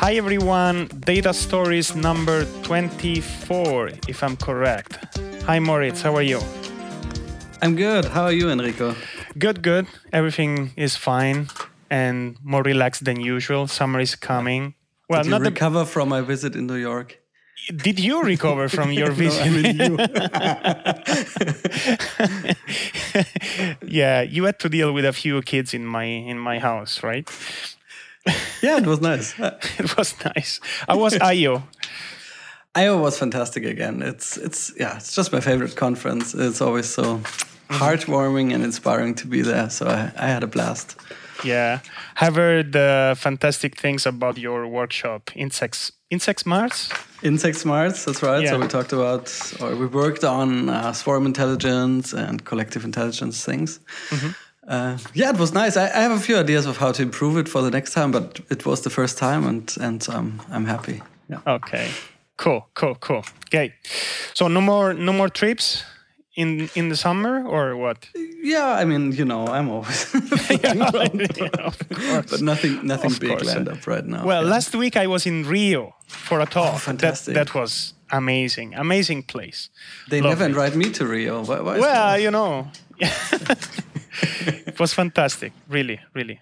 Hi everyone, Data Stories number 24, if I'm correct. Hi Moritz, how are you? I'm good. How are you, Enrico? Good, good. Everything is fine and more relaxed than usual. Summer is coming. Well, did you recover from my visit in New York? Did you recover from your visit? No, I mean you. Yeah, you had to deal with a few kids in my house, right? Yeah, it was nice. It was nice. How was IO? IO was fantastic again. It's just my favorite conference. It's always so heartwarming and inspiring to be there. So I had a blast. Yeah, I've heard fantastic things about your workshop, Insect Smarts. Insect Smarts, that's right. Yeah. So we talked about, or we worked on swarm intelligence and collective intelligence things. Mm-hmm. It was nice. I have a few ideas of how to improve it for the next time, but it was the first time, and I'm happy. Yeah. Okay. Cool. Okay. So no more trips in the summer or what? Yeah, I mean, you know, I'm always but nothing big lined up right now. Well, last week I was in Rio for a talk. Oh, fantastic. That was amazing place. They never invite me to Rio. Why well, you know. It was fantastic, really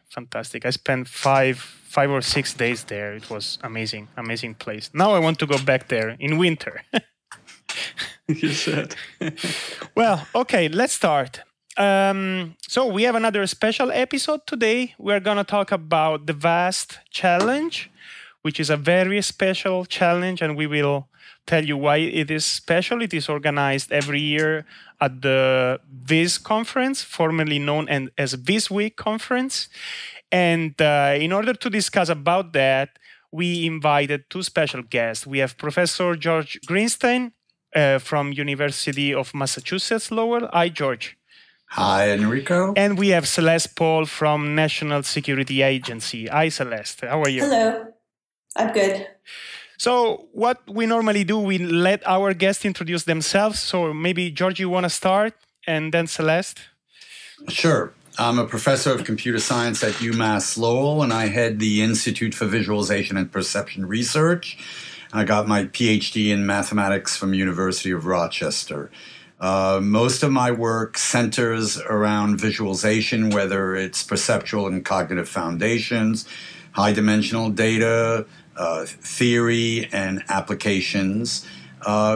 fantastic. I spent five or six days there. It was amazing place. Now I want to go back there in winter. You should. Well, okay, let's start. So we have another special episode today. We're going to talk about the VAST Challenge, which is a very special challenge, and we will tell you why it is special. It is organized every year at the VIS Conference, formerly known as VIS Week Conference. And in order to discuss about that, we invited two special guests. We have Professor George Greenstein from University of Massachusetts Lowell. Hi, George. Hi, Enrico. And we have Celeste Paul from National Security Agency. Hi, Celeste. How are you? Hello. I'm good. So what we normally do, we let our guests introduce themselves. So maybe, George, you want to start, and then Celeste? Sure. I'm a professor of computer science at UMass Lowell, and I head the Institute for Visualization and Perception Research. I got my PhD in mathematics from University of Rochester. Most of my work centers around visualization, whether it's perceptual and cognitive foundations, high-dimensional data, theory and applications.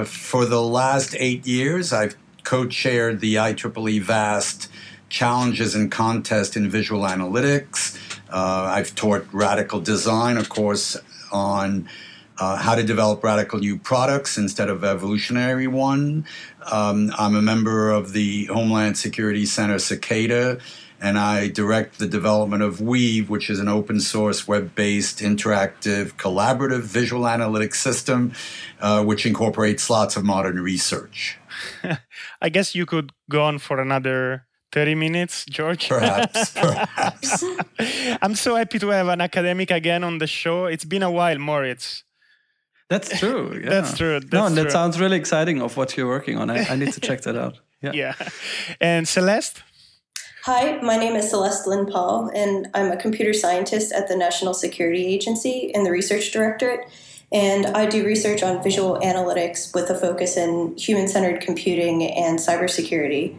For the last 8 years, I've co-chaired the IEEE VAST Challenges and Contest in Visual Analytics. I've taught radical design, of course, on how to develop radical new products instead of evolutionary one. I'm a member of the Homeland Security Center Cicada, and I direct the development of Weave, which is an open source, web-based, interactive, collaborative visual analytics system, which incorporates lots of modern research. I guess you could go on for another 30 minutes, George. Perhaps. I'm so happy to have an academic again on the show. It's been a while, Moritz. That's true. Yeah. That sounds really exciting of what you're working on. I need to check that out. Yeah. And Celeste? Hi, my name is Celeste Lynn Paul, and I'm a computer scientist at the National Security Agency in the Research Directorate, and I do research on visual analytics with a focus in human-centered computing and cybersecurity.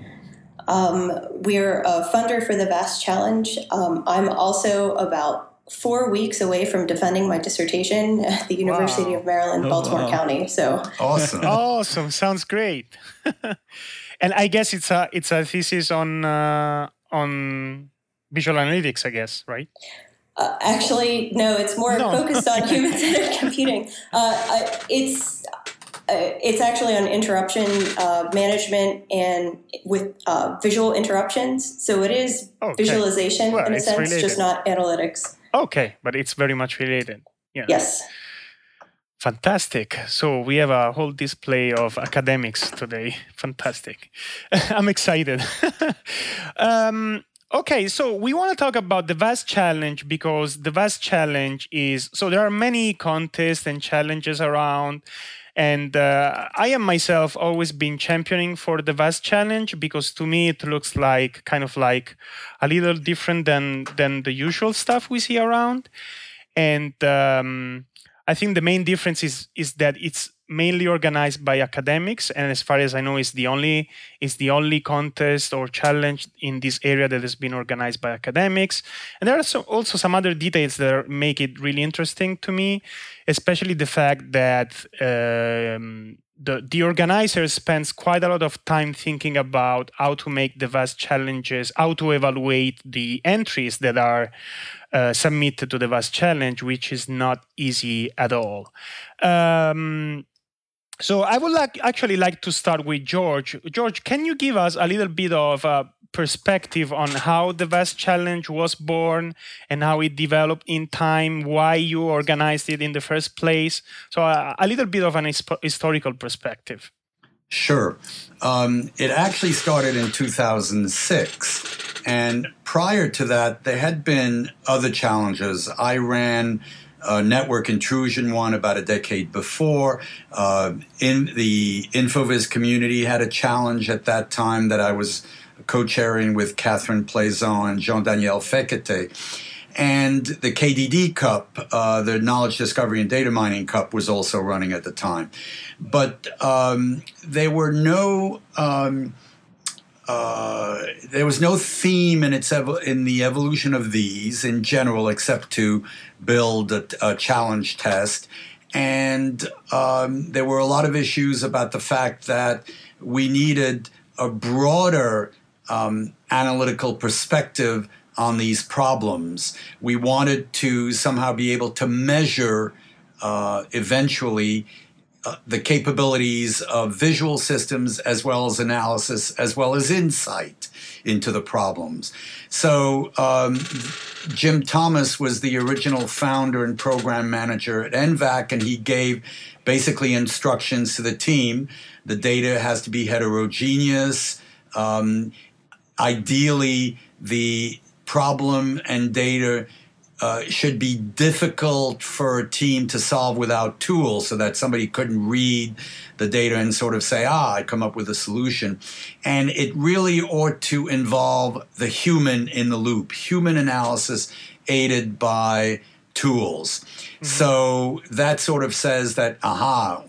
We're a funder for the VAST Challenge. I'm also about 4 weeks away from defending my dissertation at the University of Maryland, Baltimore County. So Awesome. Sounds great. And I guess it's a thesis on visual analytics, I guess, right? Actually, no. It's more focused on human-centered computing. It's actually on interruption management and with visual interruptions. So it is visualization in a sense, related. Just not analytics. Okay, but it's very much related. Yeah. Yes. Fantastic. So we have a whole display of academics today. Fantastic. I'm excited. Okay, so we want to talk about the VAST Challenge because the VAST Challenge is... So there are many contests and challenges around. And I am myself always been championing for the VAST Challenge because to me it looks like kind of like a little different than the usual stuff we see around. And I think the main difference is that it's mainly organized by academics, and as far as I know, it's the only contest or challenge in this area that has been organized by academics. And there are also some other details that make it really interesting to me, especially the fact that the organizer spends quite a lot of time thinking about how to make the VAST challenges, how to evaluate the entries that are submitted to the VAST challenge, which is not easy at all. So I would like to start with George. George, can you give us a little bit of a perspective on how the VAST Challenge was born and how it developed in time, why you organized it in the first place? So a little bit of an historical perspective. Sure. It actually started in 2006. And prior to that, there had been other challenges. I ran Network Intrusion one about a decade before. In the InfoViz community had a challenge at that time that I was co-chairing with Catherine Plaisant and Jean-Daniel Fekete. And the KDD Cup, the Knowledge Discovery and Data Mining Cup, was also running at the time. But there was no theme in the evolution of these in general, except to build a challenge test. And there were a lot of issues about the fact that we needed a broader analytical perspective on these problems. We wanted to somehow be able to measure eventually the capabilities of visual systems, as well as analysis, as well as insight into the problems. So Jim Thomas was the original founder and program manager at NVAC, and he gave basically instructions to the team. The data has to be heterogeneous. Ideally, the problem and data should be difficult for a team to solve without tools, so that somebody couldn't read the data and sort of say, I come up with a solution. And it really ought to involve the human in the loop, human analysis aided by tools. Mm-hmm. So that sort of says that,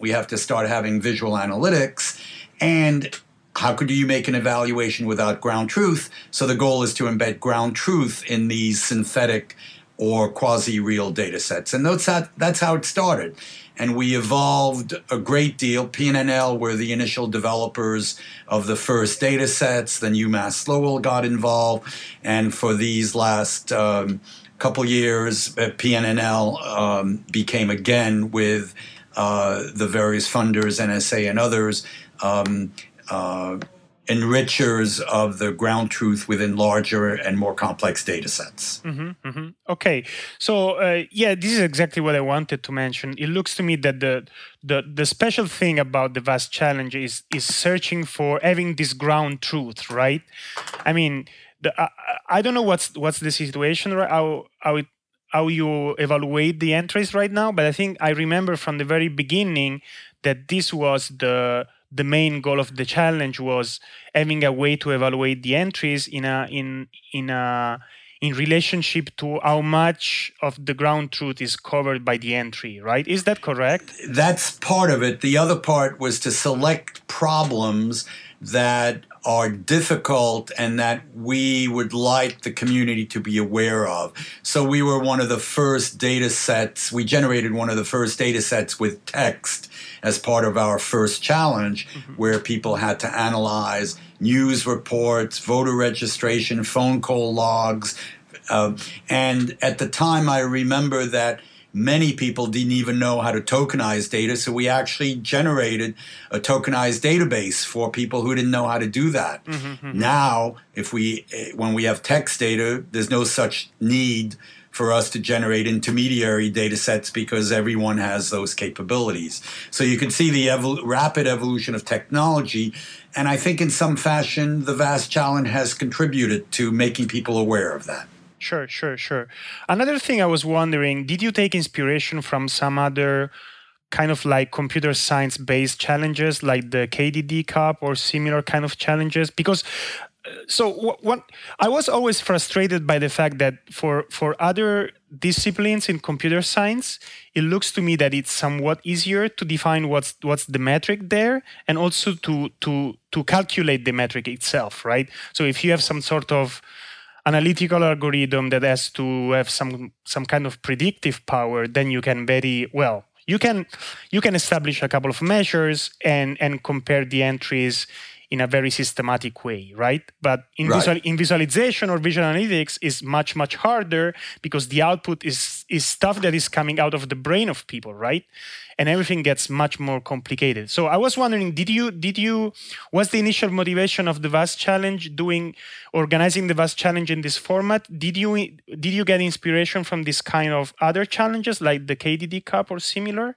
we have to start having visual analytics. And how could you make an evaluation without ground truth? So the goal is to embed ground truth in these synthetic or quasi-real data sets. And that's how it started. And we evolved a great deal. PNNL were the initial developers of the first data sets. Then UMass Lowell got involved. And for these last couple years, PNNL became again, with the various funders, NSA and others, enrichers of the ground truth within larger and more complex data sets. Mm-hmm, mm-hmm. Okay. So, this is exactly what I wanted to mention. It looks to me that the special thing about the VAST Challenge is searching for having this ground truth, right? I mean, I don't know what's the situation, how you evaluate the entries right now, but I think I remember from the very beginning that this was the main goal of the challenge, was having a way to evaluate the entries in relationship to how much of the ground truth is covered by the entry, right? Is that correct? That's part of it. The other part was to select problems that are difficult and that we would like the community to be aware of. So we were one of the first data sets. We generated one of the first data sets with text as part of our first challenge, mm-hmm. where people had to analyze news reports, voter registration, phone call logs. And at the time, I remember that many people didn't even know how to tokenize data, so we actually generated a tokenized database for people who didn't know how to do that. Mm-hmm. Now, when we have text data, there's no such need for us to generate intermediary data sets because everyone has those capabilities. So you can see the rapid evolution of technology, and I think in some fashion, the VAST Challenge has contributed to making people aware of that. Sure. Another thing I was wondering, did you take inspiration from some other kind of like computer science-based challenges like the KDD Cup or similar kind of challenges? Because I was always frustrated by the fact that for other disciplines in computer science, it looks to me that it's somewhat easier to define what's the metric there, and also to calculate the metric itself, right? So if you have some sort of analytical algorithm that has to have some kind of predictive power, then you can very well, you can establish a couple of measures and compare the entries in a very systematic way, right? But in visualization or visual analytics is much, much harder, because the output is stuff that is coming out of the brain of people, right? And everything gets much more complicated. So I was wondering, what's the initial motivation of the VAST Challenge organizing the VAST Challenge in this format? Did you get inspiration from this kind of other challenges like the KDD Cup or similar?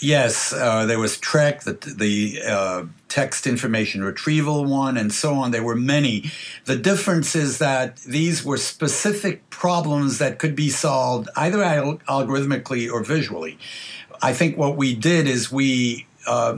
Yes, there was TREC, the text information retrieval one, and so on. There were many. The difference is that these were specific problems that could be solved either algorithmically or visually. I think what we did is we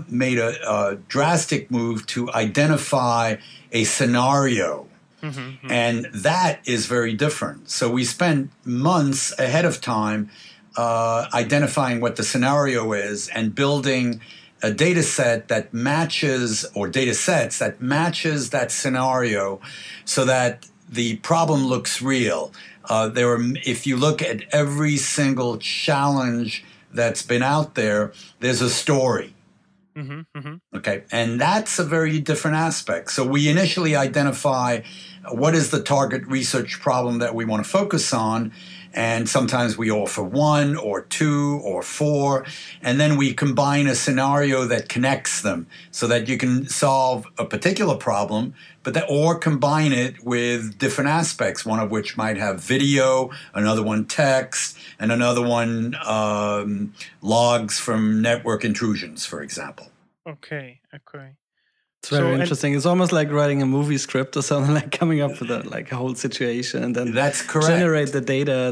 made a drastic move to identify a scenario. Mm-hmm. And that is very different. So we spent months ahead of time identifying what the scenario is and building a data set that matches, or data sets that matches that scenario, so that the problem looks real. If you look at every single challenge that's been out there, there's a story. Mm-hmm, mm-hmm. Okay, and that's a very different aspect. So we initially identify what is the target research problem that we want to focus on, and sometimes we offer one or two or four, and then we combine a scenario that connects them so that you can solve a particular problem, or combine it with different aspects, one of which might have video, another one text, and another one logs from network intrusions, for example. Okay. It's very interesting. It's almost like writing a movie script or something, like coming up with a whole situation and then generate the data.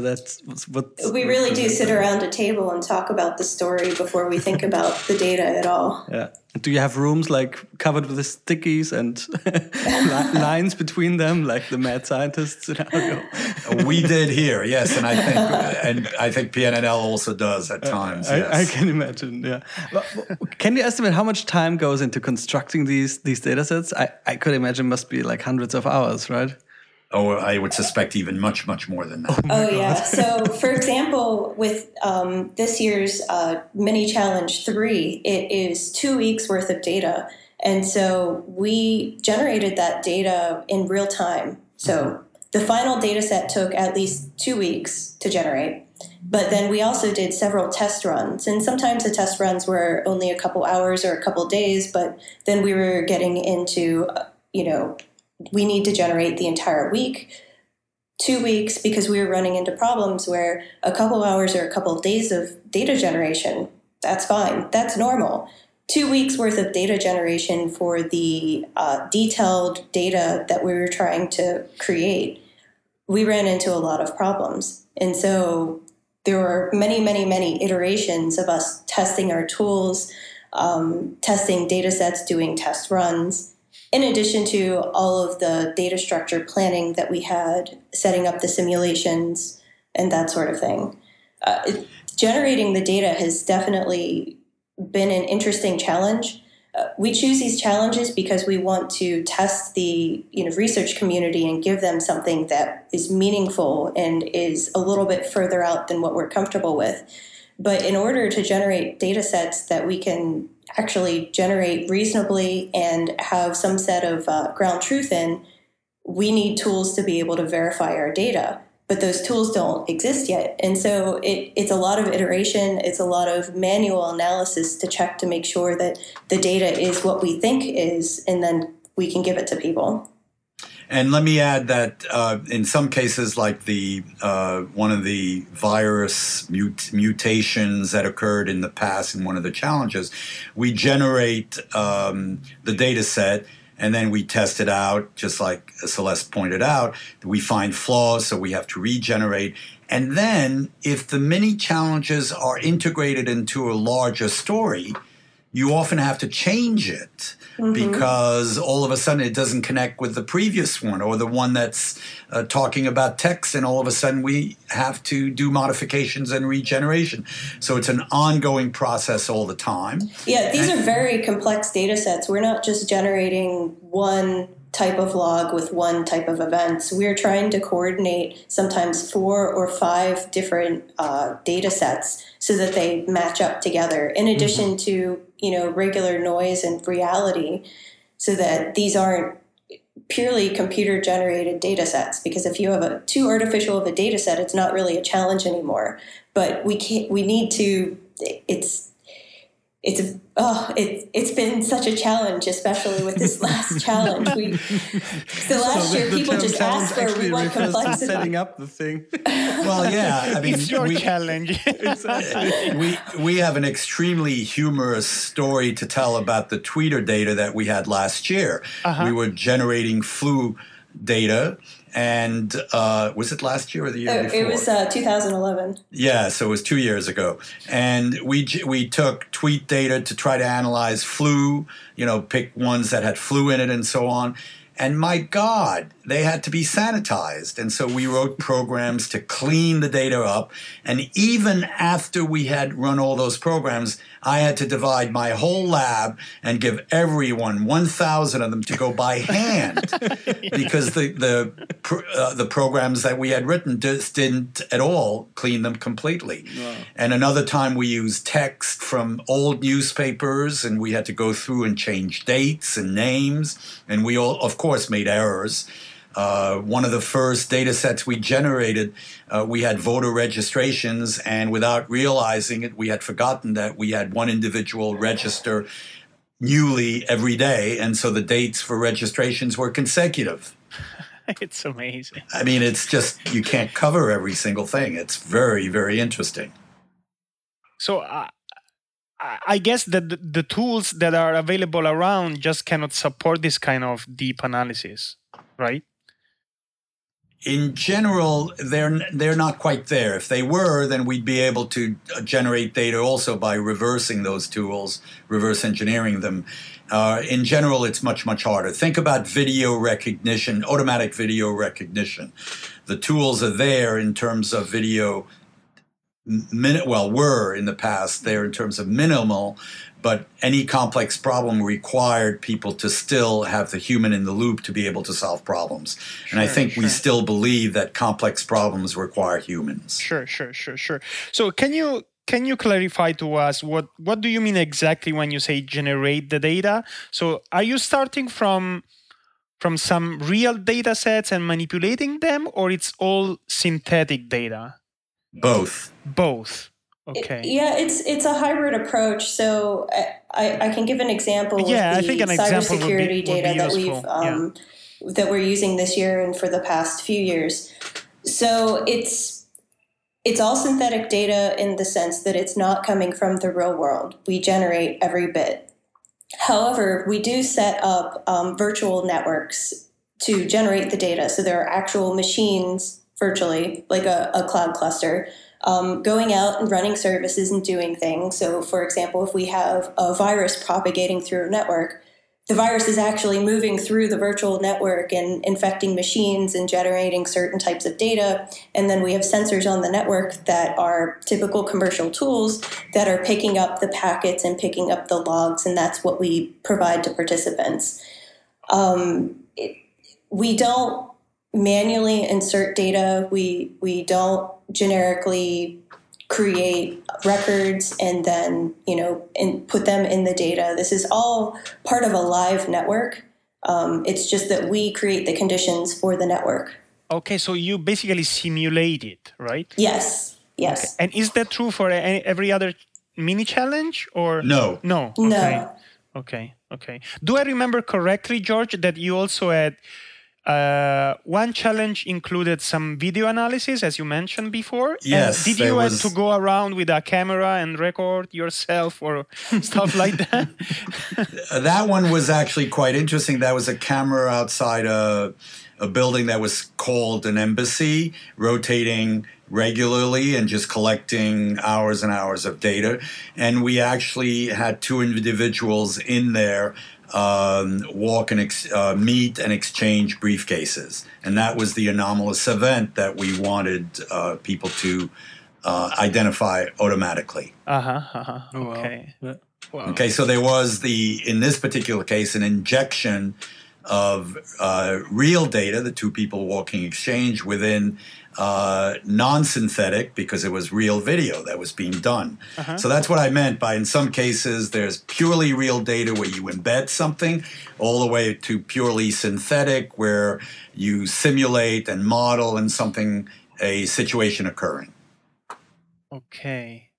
We really do sit around a table and talk about the story before we think about the data at all. Yeah. Do you have rooms like covered with the stickies and lines between them, like the mad scientists? We did here, yes, and I think PNNL also does at times. Yes. I can imagine. Yeah, but can you estimate how much time goes into constructing these data sets? I could imagine must be like hundreds of hours, right? Oh, I would suspect even much, much more than that. Oh yeah. So, for example, with this year's Mini Challenge 3, it is 2 weeks worth of data. And so we generated that data in real time. So the final data set took at least 2 weeks to generate. But then we also did several test runs. And sometimes the test runs were only a couple hours or a couple days, but then we were getting into, we need to generate the entire week, 2 weeks, because we were running into problems where a couple hours or a couple of days of data generation, that's fine, that's normal. 2 weeks worth of data generation for the detailed data that we were trying to create, we ran into a lot of problems. And so there were many, many, many iterations of us testing our tools, testing data sets, doing test runs, in addition to all of the data structure planning that we had, setting up the simulations and that sort of thing. Generating the data has definitely been an interesting challenge. We choose these challenges because we want to test the research community and give them something that is meaningful and is a little bit further out than what we're comfortable with. But in order to generate data sets that we can actually generate reasonably and have some set of ground truth in, we need tools to be able to verify our data. But those tools don't exist yet. And so it's a lot of iteration. It's a lot of manual analysis to check to make sure that the data is what we think is, and then we can give it to people. And let me add that in some cases, like one of the virus mutations that occurred in the past in one of the challenges, we generate the data set and then we test it out, just like Celeste pointed out. We find flaws, so we have to regenerate. And then if the mini challenges are integrated into a larger story, you often have to change it because all of a sudden it doesn't connect with the previous one or the one that's talking about text, and all of a sudden we have to do modifications and regeneration. So it's an ongoing process all the time. Yeah, these are very complex data sets. We're not just generating one type of log with one type of events. We're trying to coordinate sometimes 4 or 5 different data sets so that they match up together, in addition to, you know, regular noise and reality, so that these aren't purely computer generated data sets. Because if you have a too artificial of a data set, it's not really a challenge anymore. But it's been such a challenge, especially with this last challenge. Last year, people just asked for we want complexity. Setting up the thing. Well, yeah, I mean, it's your challenge. we have an extremely humorous story to tell about the tweeter data that we had last year. We were generating flu data. And was it last year or the year before? It was 2011. Yeah, so it was 2 years ago. And we took tweet data to try to analyze flu, you know, pick ones that had flu in it and so on. And my God, they had to be sanitized. And so we wrote programs to clean the data up. And even after we had run all those programs, I had to divide my whole lab and give everyone 1,000 of them to go by hand because the programs that we had written just didn't at all clean them completely. Wow. And another time we used text from old newspapers, and we had to go through and change dates and names. And we all, of course, made errors. One of the first data sets we generated, we had voter registrations, and without realizing it, we had forgotten that we had one individual register newly every day, and so the dates for registrations were consecutive. It's amazing. I mean, it's just, you can't cover every single thing. It's very, very interesting. So I guess that the tools that are available around just cannot support this kind of deep analysis, right? In general, they're not quite there. If they were, then we'd be able to generate data also by reversing those tools, reverse engineering them. In general, it's much, much harder. Think about video recognition, automatic video recognition. The tools are there in terms of video, were in the past there in terms of minimal, but any complex problem required people to still have the human in the loop to be able to solve problems. Sure, and I think we still believe that complex problems require humans. Sure. So can you clarify to us what do you mean exactly when you say generate the data? So are you starting from some real data sets and manipulating them, or it's all synthetic data? Both. Okay. It's a hybrid approach. So I can give an example with cybersecurity data that that we're using this year and for the past few years. So it's all synthetic data in the sense that it's not coming from the real world. We generate every bit. However, we do set up virtual networks to generate the data. So there are actual machines virtually, like a cloud cluster, going out and running services and doing things. So, for example, if we have a virus propagating through a network, the virus is actually moving through the virtual network and infecting machines and generating certain types of data. And then we have sensors on the network that are typical commercial tools that are picking up the packets and picking up the logs, and that's what we provide to participants. We don't manually insert data. We don't generically create records and then, you know, and put them in the data. This is all part of a live network. It's just that we create the conditions for the network. Okay, so you basically simulate it, right? Yes. Okay. And is that true for every other mini challenge or no? Okay. Do I remember correctly, George, that you also had one challenge included some video analysis, as you mentioned before? Yes. And did you have to go around with a camera and record yourself or stuff like that? That one was actually quite interesting. That was a camera outside a building that was called an embassy, rotating regularly and just collecting hours and hours of data. And we actually had two individuals in there walk and meet and exchange briefcases. And that was the anomalous event that we wanted people to identify automatically. Okay. Wow. Okay, so there was in this particular case, an injection of real data, the two people walking exchange within non-synthetic, because it was real video that was being done. So that's what I meant by, in some cases, there's purely real data where you embed something, all the way to purely synthetic where you simulate and model and a situation occurring. Okay.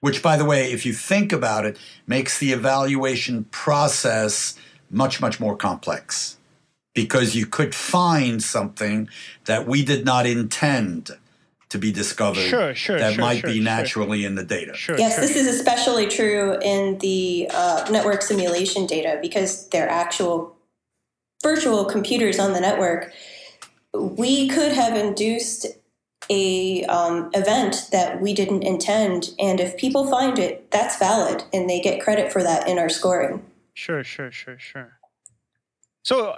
Which, by the way, if you think about it, makes the evaluation process much, much more complex, because you could find something that we did not intend to be discovered that might be naturally in the data. This is especially true in the network simulation data, because they're actual virtual computers on the network. We could have induced a event that we didn't intend, and if people find it, that's valid, and they get credit for that in our scoring. So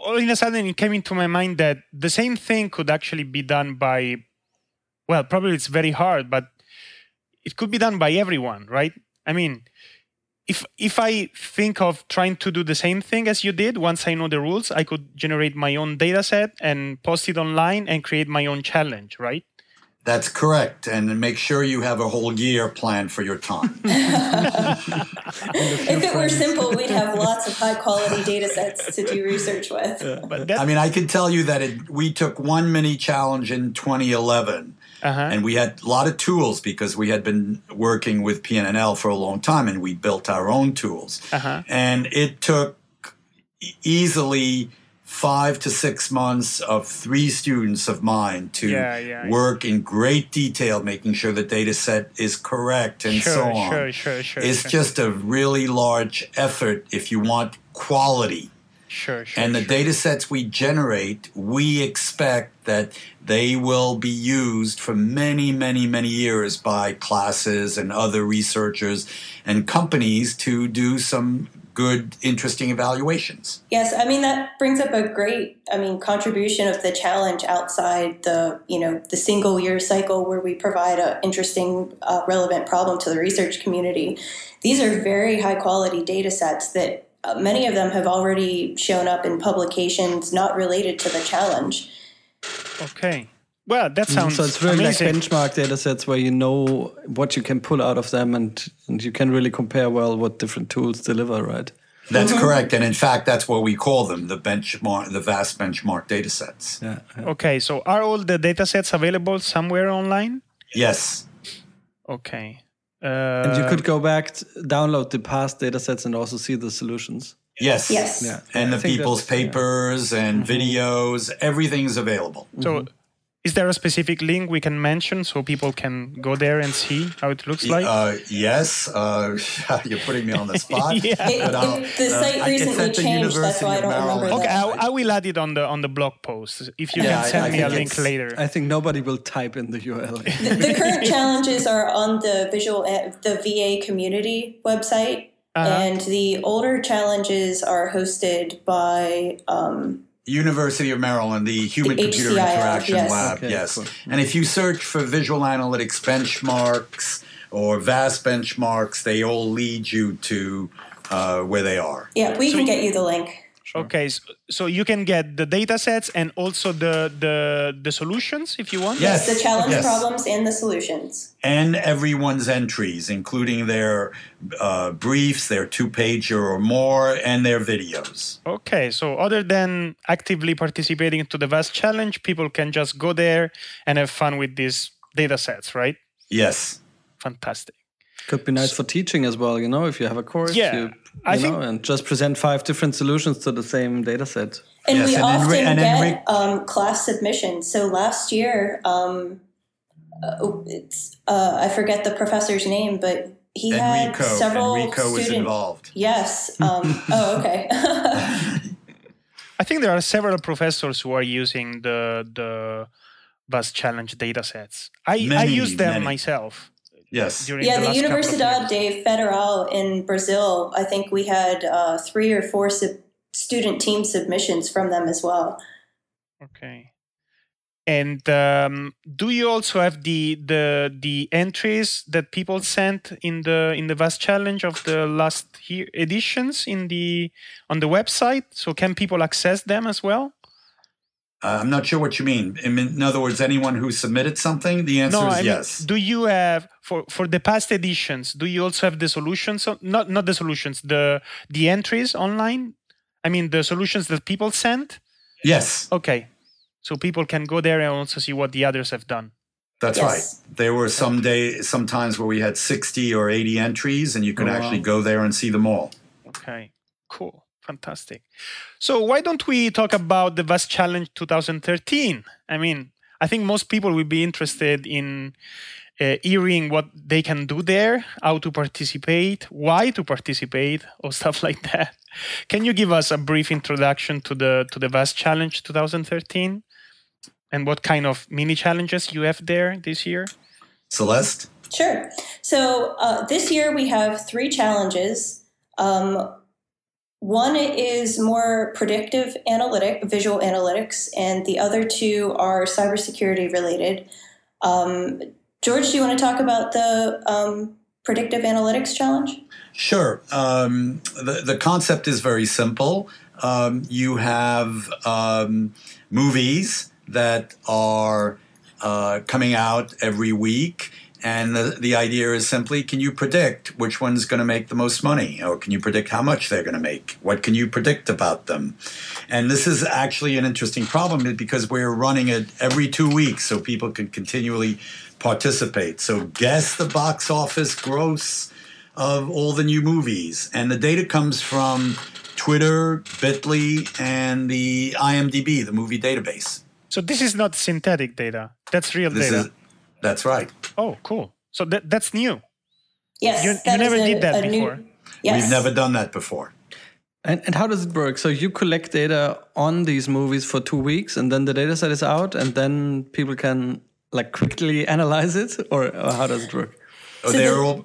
all of a sudden it came into my mind that the same thing could actually be done by, well, probably it's very hard, but it could be done by everyone, right? I mean, if I think of trying to do the same thing as you did, once I know the rules, I could generate my own data set and post it online and create my own challenge, right? That's correct. And make sure you have a whole year planned for your time. If it were simple, we'd have lots of high-quality data sets to do research with. I mean, I can tell you that we took one mini-challenge in 2011, and we had a lot of tools because we had been working with PNNL for a long time, and we built our own tools. And it took easily 5 to 6 months of 3 students of mine to work in great detail, making sure the data set is correct and so on. It's just a really large effort if you want quality. And the data sets we generate, we expect that they will be used for many, many, many years by classes and other researchers and companies to do some good, interesting evaluations. Yes, I mean, that brings up a great, contribution of the challenge outside the, the single year cycle where we provide an interesting, relevant problem to the research community. These are very high quality data sets that many of them have already shown up in publications not related to the challenge. Well, that sounds so. It's really amazing. Like benchmark data sets where you know what you can pull out of them, and you can really compare well what different tools deliver, right? That's correct, and in fact, that's what we call them, the VAST benchmark data sets. Okay, so are all the data sets available somewhere online? Yes. Okay. And you could go back, download the past data sets, and also see the solutions. Yes. Yeah. And the people's papers and videos, everything's available. So. Is there a specific link we can mention so people can go there and see how it looks like? Yes. You're putting me on the spot. The site recently changed, that's why I don't remember that. Okay, I will add it on the blog post if you can send me a link later. I think nobody will type in the URL. The current challenges are on the VA community website, and the older challenges are hosted by... University of Maryland, the Human Computer Interaction Lab, Cool. And if you search for visual analytics benchmarks or VAST benchmarks, they all lead you to where they are. Yeah, we can get you the link. Okay, so you can get the data sets and also the solutions if you want? Yes, the challenge problems and the solutions. And everyone's entries, including their briefs, their two-pager or more, and their videos. Okay, so other than actively participating to the VAST Challenge, people can just go there and have fun with these data sets, right? Yes. Fantastic. Could be nice for teaching as well, if you have a course, you know, and just present 5 different solutions to the same data set. And we often get class submissions. So last year, I forget the professor's name, but he had several students. Enrico was involved. Yes. I think there are several professors who are using the VAST Challenge data sets. I use them myself. Yes. The Universidad de Federal in Brazil, I think we had 3 or 4 student team submissions from them as well. Okay. And do you also have the entries that people sent in the VAST Challenge of the last editions on the website? So can people access them as well? I'm not sure what you mean. In other words, anyone who submitted something, the answer is yes. Do you have for the past editions? Do you also have the solutions? Not the solutions. The entries online. I mean the solutions that people sent. Yes. Okay. So people can go there and also see what the others have done. That's right. There were sometimes where we had 60 or 80 entries, and you could actually go there and see them all. Okay. Cool. Fantastic. So why don't we talk about the VAST Challenge 2013? I mean, I think most people will be interested in hearing what they can do there, how to participate, why to participate, or stuff like that. Can you give us a brief introduction to the VAST Challenge 2013 and what kind of mini challenges you have there this year? Celeste? Sure. So this year we have 3 challenges. One is more predictive visual analytics, and the other 2 are cybersecurity related. George, do you want to talk about the predictive analytics challenge? Sure. The concept is very simple. You have movies that are coming out every week. And the idea is simply, can you predict which one's going to make the most money? Or can you predict how much they're going to make? What can you predict about them? And this is actually an interesting problem because we're running it every 2 weeks so people can continually participate. So guess the box office gross of all the new movies. And the data comes from Twitter, Bitly, and the IMDb, the movie database. So this is not synthetic data. That's real data. That's right. Oh, cool. So that's new. Yes. You never did that before. Yes. We've never done that before. And how does it work? So you collect data on these movies for 2 weeks and then the data set is out and then people can quickly analyze it? Or how does it work? Oh, so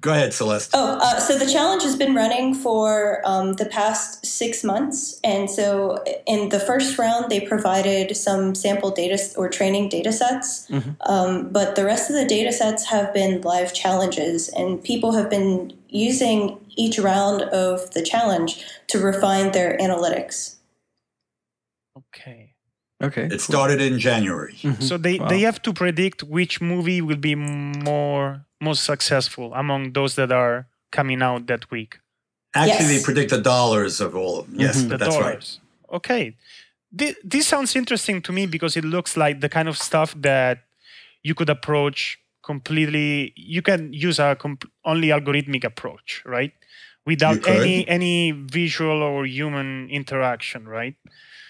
go ahead, Celeste. So the challenge has been running for the past 6 months. And so in the first round, they provided some sample data or training data sets. Mm-hmm. But the rest of the data sets have been live challenges. And people have been using each round of the challenge to refine their analytics. Okay. It started in January. Mm-hmm. So they have to predict which movie will be most successful among those that are coming out that week. Actually, They predict the dollars of all of them. Yes, mm-hmm. That's dollars. Right. Okay. This sounds interesting to me because it looks like the kind of stuff that you could approach completely. You can use a only algorithmic approach, right? Without any visual or human interaction, right?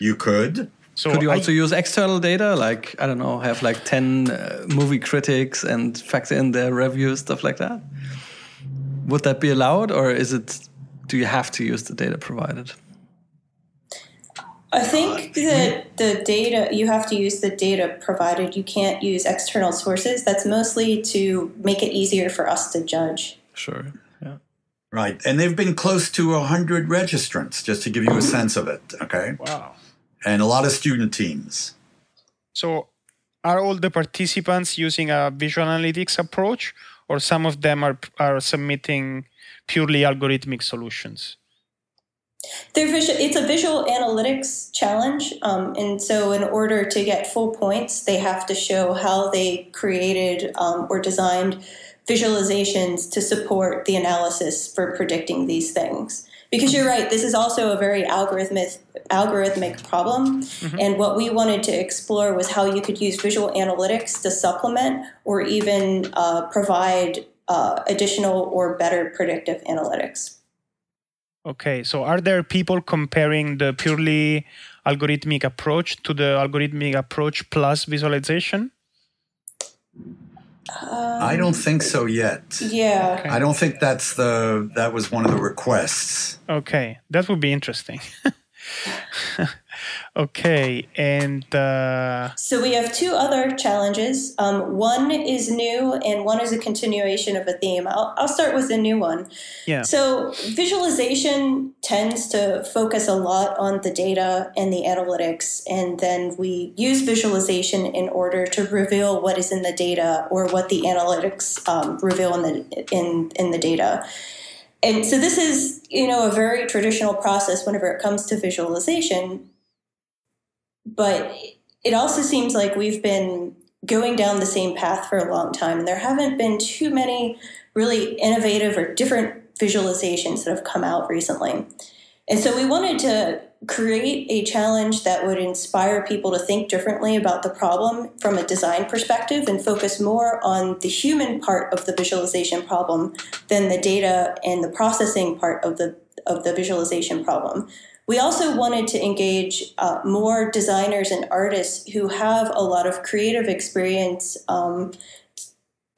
You could. So could you also use external data, I don't know, have 10 movie critics and factor in their reviews, stuff like that? Would that be allowed, or do you have to use the data provided? I think that you have to use the data provided. You can't use external sources. That's mostly to make it easier for us to judge. Sure. Right. And they've been close to 100 registrants, just to give you a sense of it. Okay. Wow. And a lot of student teams. So are all the participants using a visual analytics approach, or some of them are submitting purely algorithmic solutions? It's a visual analytics challenge. And so in order to get full points, they have to show how they created or designed visualizations to support the analysis for predicting these things. Because you're right, this is also a very algorithmic problem. Mm-hmm. And what we wanted to explore was how you could use visual analytics to supplement or even provide additional or better predictive analytics. Okay, so are there people comparing the purely algorithmic approach to the algorithmic approach plus visualization? I don't think so yet. Yeah. Okay. I don't think that was one of the requests. Okay. That would be interesting. Okay, and... So we have two other challenges. One is new and one is a continuation of a theme. I'll start with the new one. Yeah. So visualization tends to focus a lot on the data and the analytics, and then we use visualization in order to reveal what is in the data or what the analytics reveal in the data. And so this is, you know, a very traditional process whenever it comes to visualization, but it also seems like we've been going down the same path for a long time, and there haven't been too many really innovative or different visualizations that have come out recently. And so we wanted to create a challenge that would inspire people to think differently about the problem from a design perspective and focus more on the human part of the visualization problem than the data and the processing part of the visualization problem. We also wanted to engage more designers and artists who have a lot of creative experience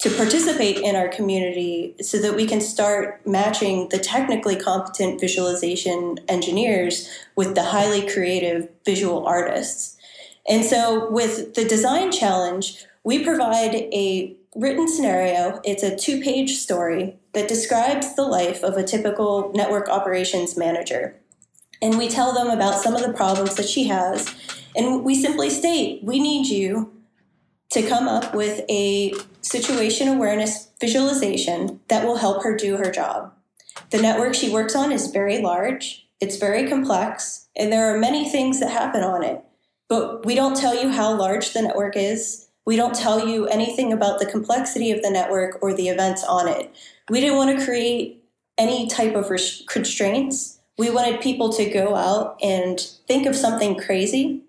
to participate in our community so that we can start matching the technically competent visualization engineers with the highly creative visual artists. And so with the design challenge, we provide a written scenario. It's a 2-page story that describes the life of a typical network operations manager. And we tell them about some of the problems that she has. And we simply state, we need you to come up with a situation awareness visualization that will help her do her job. The network she works on is very large, it's very complex, and there are many things that happen on it. But we don't tell you how large the network is. We don't tell you anything about the complexity of the network or the events on it. We didn't want to create any type of constraints. We wanted people to go out and think of something crazy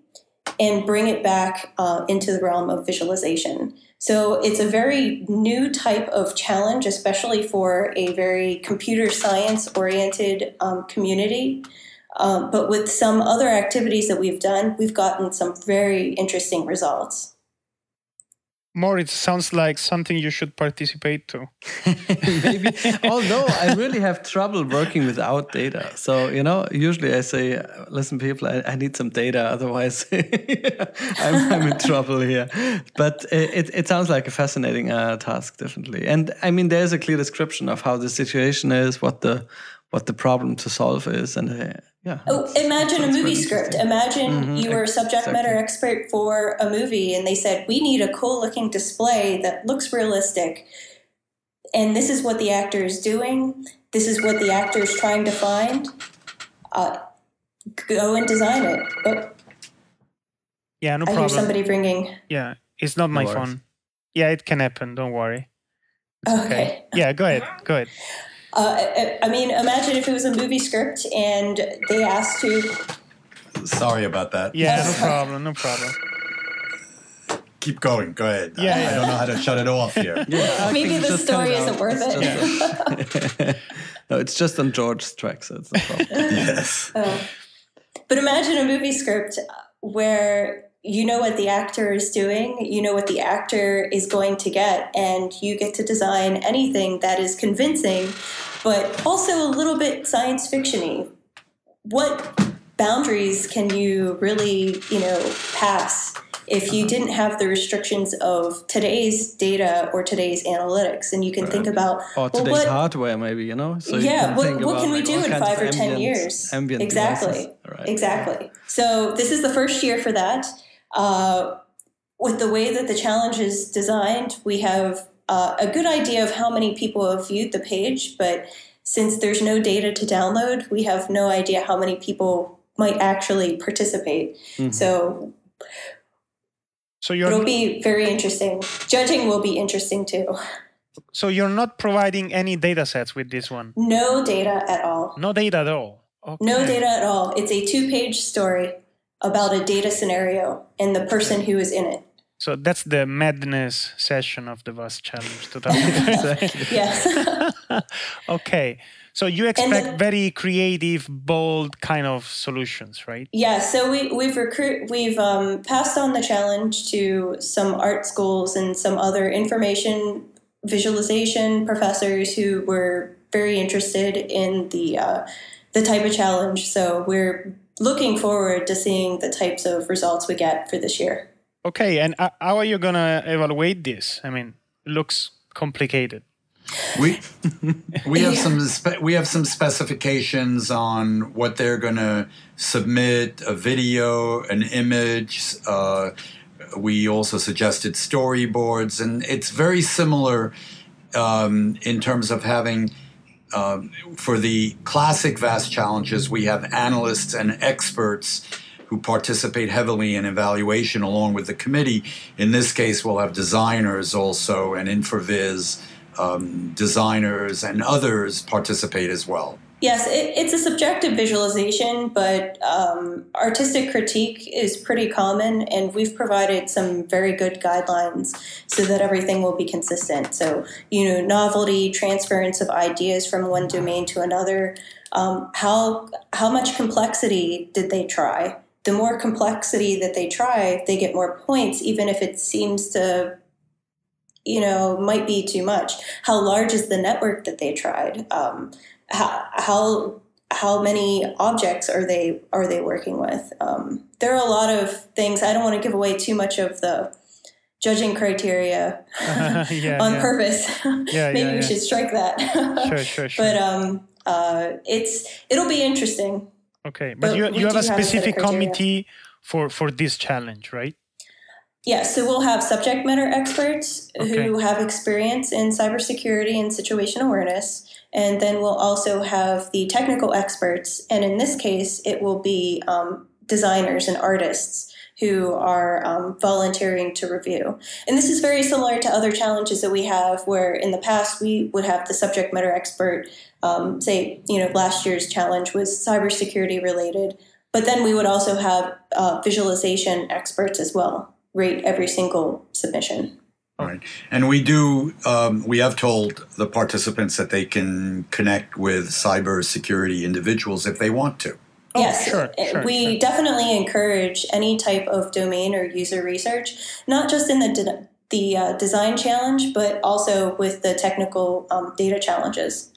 and bring it back into the realm of visualization. So it's a very new type of challenge, especially for a very computer science-oriented community. But with some other activities that we've done, we've gotten some very interesting results. It sounds like something you should participate to. Maybe, although I really have trouble working without data. So, you know, usually I say, listen, people, I need some data. Otherwise, I'm in trouble here. But it sounds like a fascinating task, definitely. And I mean, there's a clear description of how the situation is, what the problem to solve is. And imagine a movie script. Imagine you were a subject matter expert for a movie and they said, we need a cool looking display that looks realistic. And this is what the actor is doing. This is what the actor is trying to find. Go and design it. Oh. Yeah, no problem. I hear somebody ringing. Yeah, it's not my phone. Yeah, it can happen. Don't worry. It's okay. Yeah, go ahead. I mean, imagine if it was a movie script and they asked to... Sorry about that. Yeah, no problem. Keep going. Go ahead. Yeah, I don't know how to shut it off here. Yeah, maybe the story isn't worth it. No, it's just on George's track, so it's no problem. Yes. But imagine a movie script where... You know what the actor is doing, you know what the actor is going to get, and you get to design anything that is convincing, but also a little bit science fiction-y. What boundaries can you really, pass if you didn't have the restrictions of today's data or today's analytics? And you can think about... Or today's hardware, maybe, So what can we do in 5 or 10 years? Exactly. Right. Exactly. So this is the first year for that. With the way that the challenge is designed, we have a good idea of how many people have viewed the page, but since there's no data to download, we have no idea how many people might actually participate. Mm-hmm. So it'll be very interesting. Judging will be interesting too. So you're not providing any data sets with this one? No data at all. No data at all? Okay. No data at all. It's a 2-page story about a data scenario and the person who is in it. So that's the madness session of the VAST Challenge 2020. Yes. Okay. So you expect very creative, bold kind of solutions, right? Yeah. So we've passed on the challenge to some art schools and some other information visualization professors who were very interested in the type of challenge. So we're looking forward to seeing the types of results we get for this year. Okay, and how are you going to evaluate this? I mean, it looks complicated. We have some specifications on what they're going to submit, a video, an image. We also suggested storyboards, and it's very similar in terms of having, for the classic VAST challenges, we have analysts and experts who participate heavily in evaluation along with the committee. In this case, we'll have designers also, and InfoViz designers and others participate as well. Yes, it's a subjective visualization, but artistic critique is pretty common, and we've provided some very good guidelines so that everything will be consistent. So, novelty, transference of ideas from one domain to another, how much complexity did they try? The more complexity that they try, they get more points, even if it seems to might be too much. How large is the network that they tried? How many objects are they working with? There are a lot of things. I don't want to give away too much of the judging criteria purpose. Maybe we should strike that. Sure. But it'll be interesting. Okay, but you have a specific committee for this challenge, right? Yeah, so we'll have subject matter experts who have experience in cybersecurity and situation awareness, and then we'll also have the technical experts, and in this case, it will be designers and artists who are volunteering to review. And this is very similar to other challenges that we have, where in the past we would have the subject matter expert, last year's challenge was cybersecurity related, but then we would also have visualization experts as well. Rate every single submission. All right. And we do, we have told the participants that they can connect with cybersecurity individuals if they want to. Oh, yes, sure, we definitely encourage any type of domain or user research, not just in the design challenge, but also with the technical data challenges.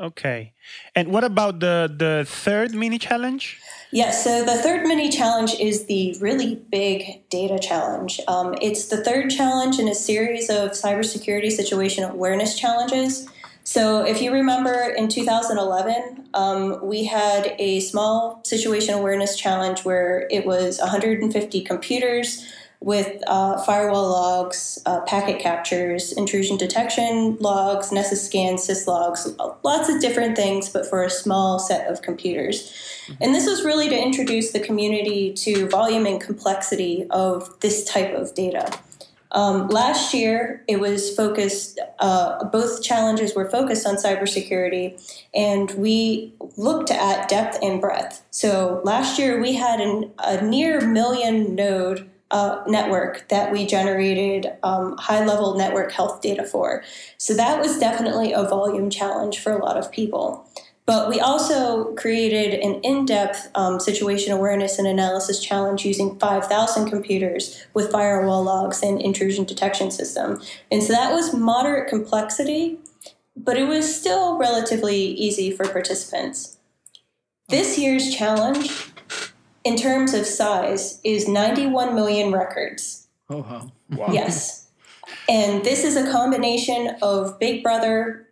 Okay. And what about the third mini challenge? Yes. So the third mini challenge is the really big data challenge. It's the third challenge in a series of cybersecurity situation awareness challenges. So if you remember in 2011, we had a small situation awareness challenge where it was 150 computers with firewall logs, packet captures, intrusion detection logs, Nessus scans, syslogs, lots of different things, but for a small set of computers. And this was really to introduce the community to volume and complexity of this type of data. Last year, it was focused, both challenges were focused on cybersecurity, and we looked at depth and breadth. So last year, we had a near million node network that we generated high-level network health data for. So that was definitely a volume challenge for a lot of people. But we also created an in-depth situation awareness and analysis challenge using 5,000 computers with firewall logs and intrusion detection system. And so that was moderate complexity, but it was still relatively easy for participants. This year's challenge, in terms of size, is 91 million records. Oh, wow. Yes. And this is a combination of Big Brother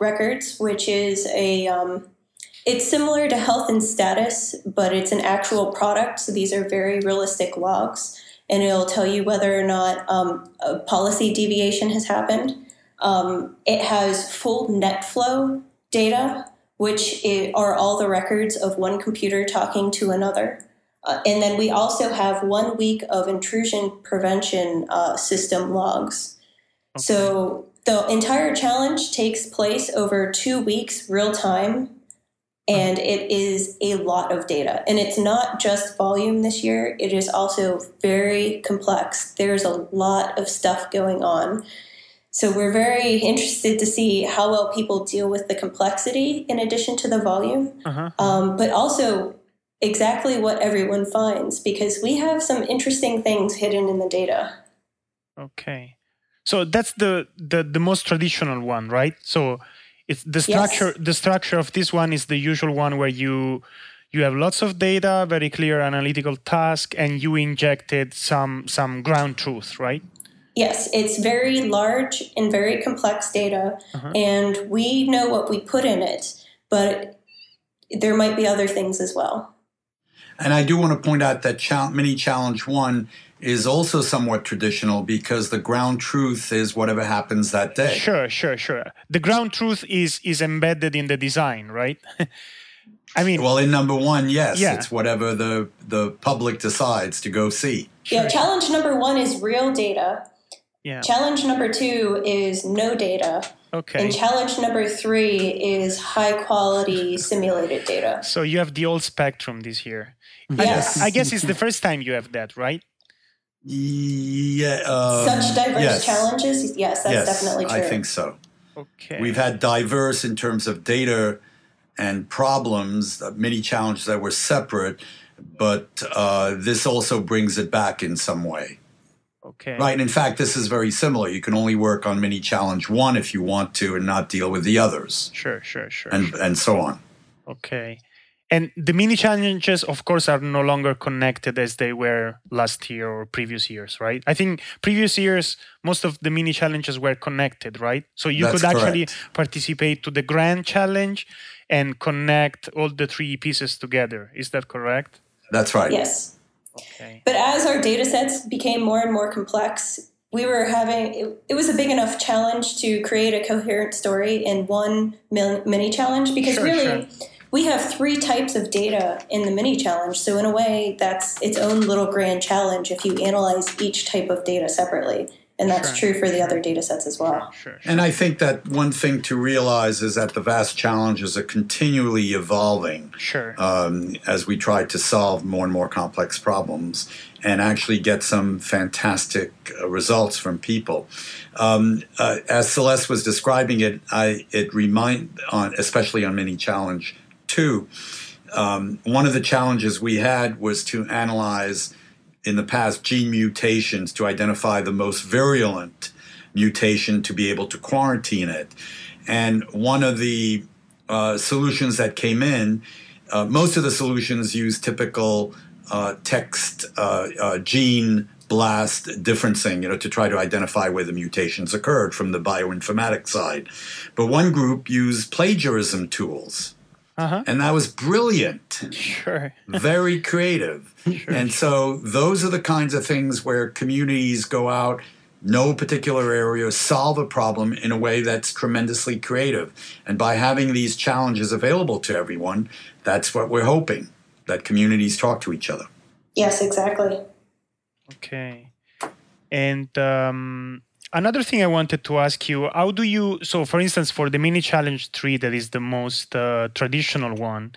records, which is it's similar to health and status, but it's an actual product. So these are very realistic logs, and it'll tell you whether or not a policy deviation has happened. It has full NetFlow data, which are all the records of one computer talking to another. And then we also have 1 week of intrusion prevention system logs. Okay. So the entire challenge takes place over 2 weeks real time, and it is a lot of data. And it's not just volume this year. It is also very complex. There's a lot of stuff going on. So we're very interested to see how well people deal with the complexity in addition to the volume, but also exactly what everyone finds, because we have some interesting things hidden in the data. Okay. So that's the most traditional one, right? So it's the structure of this one is the usual one where you you have lots of data, very clear analytical task, and you injected some ground truth, right? Yes, it's very large and very complex data, and we know what we put in it, but there might be other things as well. And I do want to point out that Mini Challenge 1 is also somewhat traditional because the ground truth is whatever happens that day. Sure. The ground truth is embedded in the design, right? I mean, well, in number 1, yes, it's whatever the public decides to go see. Yeah, challenge number 1 is real data. Yeah. Challenge number 2 is no data. Okay. And challenge number 3 is high quality simulated data. So you have the old spectrum this year. Yes. I guess it's the first time you have that, right? Yeah. Such diverse challenges? Yes, that's definitely true. I think so. Okay. We've had diverse in terms of data and problems, many challenges that were separate, but this also brings it back in some way. Okay. Right, and in fact, this is very similar. You can only work on Mini Challenge 1 if you want to and not deal with the others. Sure. And so on. Okay. And the mini challenges, of course, are no longer connected as they were last year or previous years, right? I think previous years, most of the mini challenges were connected, right? So you actually participate to the grand challenge and connect all the three pieces together. Is that correct? That's right. Yes. Okay. But as our data sets became more and more complex, we were having, it was a big enough challenge to create a coherent story in one mini challenge because we have 3 types of data in the mini challenge. So in a way, that's its own little grand challenge if you analyze each type of data separately. And that's true for the other data sets as well. And I think that one thing to realize is that the VAST challenges are continually evolving as we try to solve more and more complex problems and actually get some fantastic results from people. As Celeste was describing it, especially on Mini Challenge 2, one of the challenges we had was to analyze in the past gene mutations to identify the most virulent mutation to be able to quarantine it. And one of the solutions that came in, most of the solutions use typical text gene blast differencing, to try to identify where the mutations occurred from the bioinformatics side. But one group used plagiarism tools. And that was brilliant. Very creative. And so those are the kinds of things where communities go out, know a particular area, solve a problem in a way that's tremendously creative. And by having these challenges available to everyone, that's what we're hoping, that communities talk to each other. Yes, exactly. Okay. And another thing I wanted to ask you, how do you, so for instance, for the Mini Challenge 3, that is the most traditional one,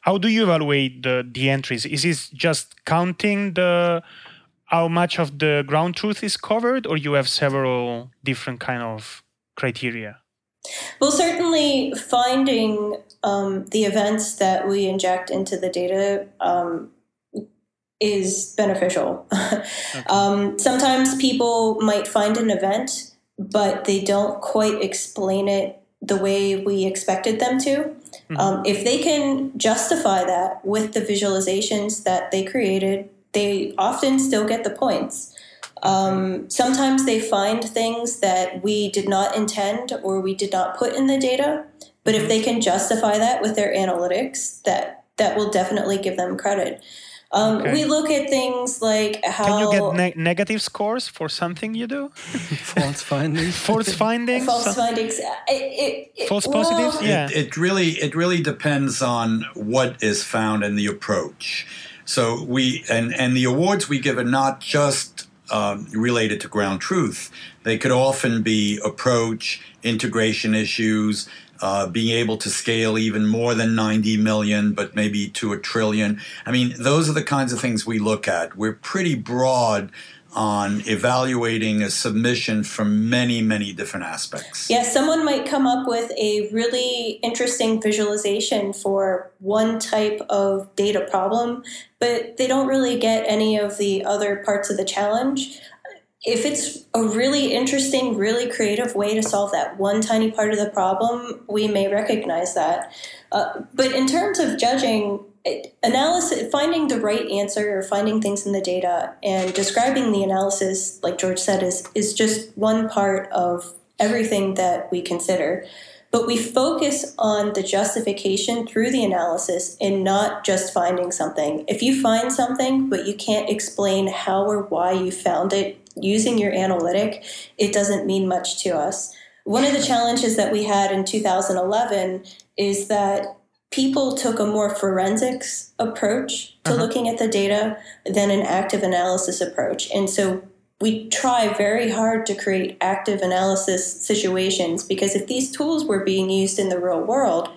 how do you evaluate the entries? Is this just counting how much of the ground truth is covered, or you have several different kind of criteria? Well, certainly finding the events that we inject into the data is beneficial. Sometimes people might find an event, but they don't quite explain it the way we expected them to. If they can justify that with the visualizations that they created, they often still get the points. Sometimes they find things that we did not intend or we did not put in the data, but if they can justify that with their analytics, that will definitely give them credit. We look at things like how... Can you get negative scores for something you do? False findings? False findings. False positives? It really depends on what is found in the approach. So we... And the awards we give are not just related to ground truth. They could often be approach, integration issues... being able to scale even more than 90 million, but maybe to 1 trillion. I mean, those are the kinds of things we look at. We're pretty broad on evaluating a submission from many, many different aspects. Yes, someone might come up with a really interesting visualization for one type of data problem, but they don't really get any of the other parts of the challenge. If it's a really interesting, really creative way to solve that one tiny part of the problem, we may recognize that. But in terms of judging, analysis, finding the right answer or finding things in the data and describing the analysis, like George said, is just one part of everything that we consider. But we focus on the justification through the analysis and not just finding something. If you find something, but you can't explain how or why you found it using your analytic, it doesn't mean much to us. One of the challenges that we had in 2011 is that people took a more forensics approach to looking at the data than an active analysis approach. And so we try very hard to create active analysis situations, because if these tools were being used in the real world,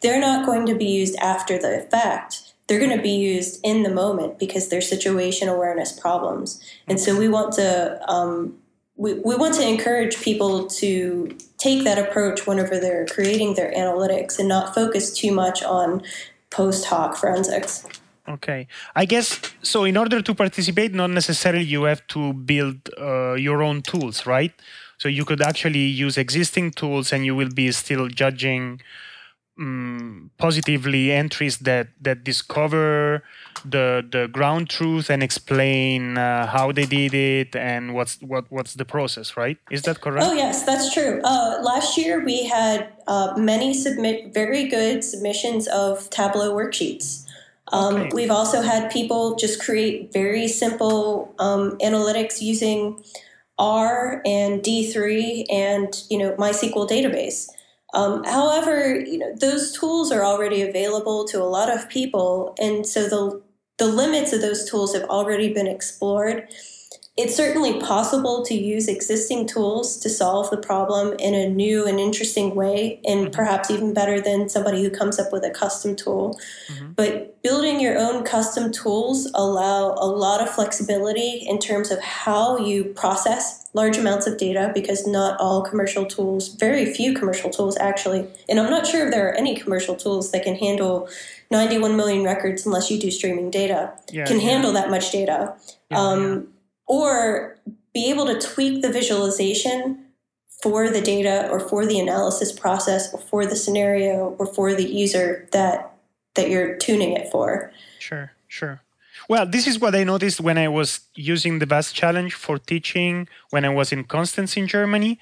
they're not going to be used after the fact. They're going to be used in the moment because they're situation awareness problems. And so we want to we want to encourage people to take that approach whenever they're creating their analytics and not focus too much on post hoc forensics. Okay. I guess, so in order to participate, not necessarily you have to build your own tools, right? So you could actually use existing tools and you will be still judging positively entries that discover the ground truth and explain how they did it and what's the process, right? Is that correct? Oh, yes, that's true. Last year we had many very good submissions of Tableau worksheets. Okay. We've also had people just create very simple analytics using R and D3 and, MySQL database. However, those tools are already available to a lot of people. And so the limits of those tools have already been explored. It's certainly possible to use existing tools to solve the problem in a new and interesting way, and perhaps even better than somebody who comes up with a custom tool. Mm-hmm. But building your own custom tools allow a lot of flexibility in terms of how you process large amounts of data, because not all commercial tools, very few commercial tools actually, and I'm not sure if there are any commercial tools that can handle 91 million records unless you do streaming data, handle that much data. Yeah, or be able to tweak the visualization for the data or for the analysis process or for the scenario or for the user that you're tuning it for. Sure. Well, this is what I noticed when I was using the VAST Challenge for teaching when I was in Konstanz in Germany.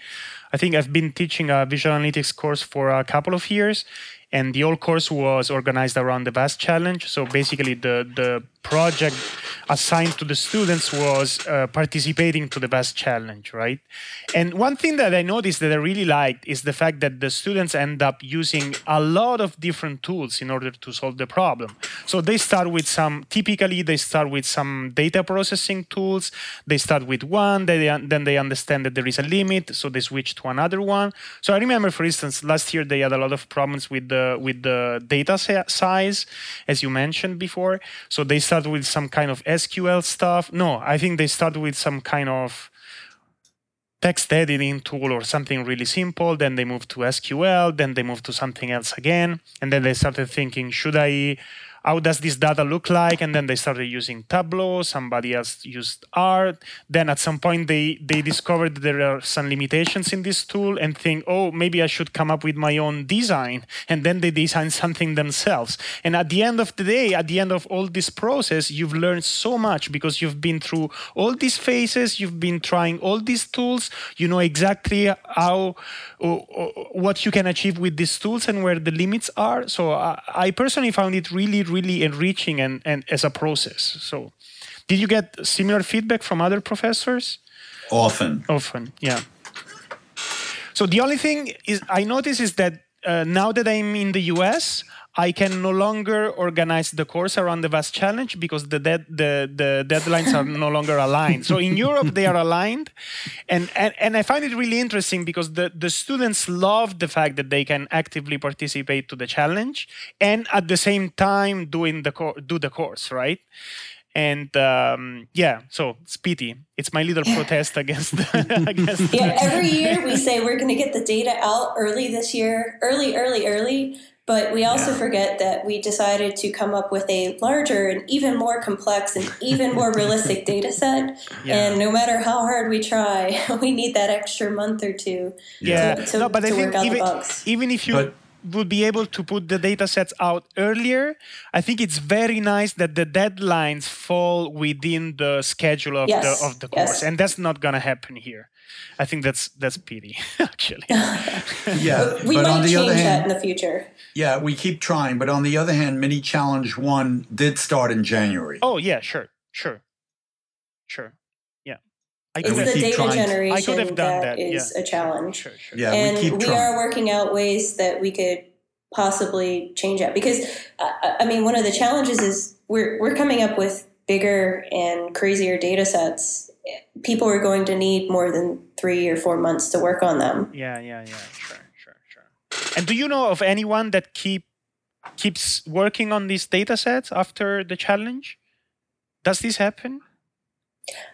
I think I've been teaching a visual analytics course for a couple of years, and the whole course was organized around the VAST Challenge. So basically the project assigned to the students was participating to the VAST Challenge, right? And one thing that I noticed that I really liked is the fact that the students end up using a lot of different tools in order to solve the problem. So they start with some data processing tools. They start with one, then they understand that there is a limit, so they switch to another one. So I remember, for instance, last year they had a lot of problems with the data size, as you mentioned before. So they start with some kind of SQL stuff. No, I think they start with some kind of text editing tool or something really simple. Then they move to SQL. Then they move to something else again. And then they started thinking, how does this data look like? And then they started using Tableau. Somebody else used R. Then at some point they discovered there are some limitations in this tool and think, oh, maybe I should come up with my own design. And then they design something themselves. And at the end of the day, at the end of all this process, you've learned so much because you've been through all these phases. You've been trying all these tools. You know exactly how what you can achieve with these tools and where the limits are. So I personally found it really enriching and as a process. So did you get similar feedback from other professors? Often, yeah. So the only thing is I notice is that now that I'm in the US, I can no longer organize the course around the VAST Challenge because the deadlines are no longer aligned. So in Europe, they are aligned. And I find it really interesting because the students love the fact that they can actively participate to the challenge and at the same time do the course, right? And so it's pity. It's my little protest against. Yeah, every year we say we're going to get the data out early this year, early. But we also forget that we decided to come up with a larger and even more complex and even more realistic data set. Yeah. And no matter how hard we try, we need that extra month or two to work out the bugs. Even if you... But would be able to put the data sets out earlier. I think it's very nice that the deadlines fall within the schedule of the course, and that's not going to happen here. I think that's pity, actually. We but might on the change other hand, that in the future. Yeah, we keep trying. But on the other hand, Mini Challenge 1 did start in January. Oh, yeah, sure. It's the data generation that is a challenge. Sure. Yeah, and we are working out ways that we could possibly change that. Because, I mean, one of the challenges is we're coming up with bigger and crazier data sets. People are going to need more than 3 or 4 months to work on them. Yeah. Sure. And do you know of anyone that keeps working on these data sets after the challenge? Does this happen?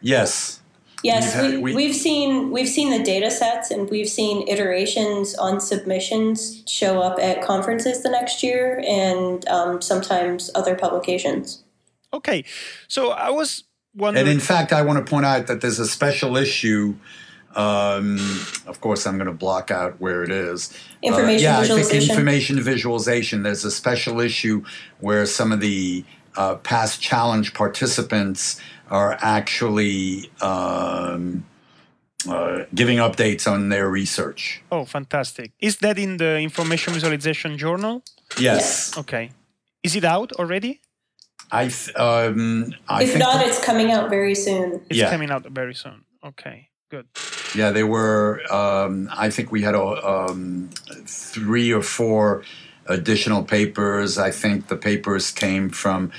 Yes. Yes, we've seen the data sets, and we've seen iterations on submissions show up at conferences the next year, and sometimes other publications. Okay, so I was wondering. And in fact, I want to point out that there's a special issue. Of course, I'm going to block out where it is. Information visualization. I think information visualization. There's a special issue where some of the past challenge participants are actually giving updates on their research. Oh, fantastic. Is that in the Information Visualization Journal? Yes. Okay. Is it out already? It's coming out very soon. Okay, good. Yeah, they were, I think we had 3 or 4 additional papers. I think the papers came from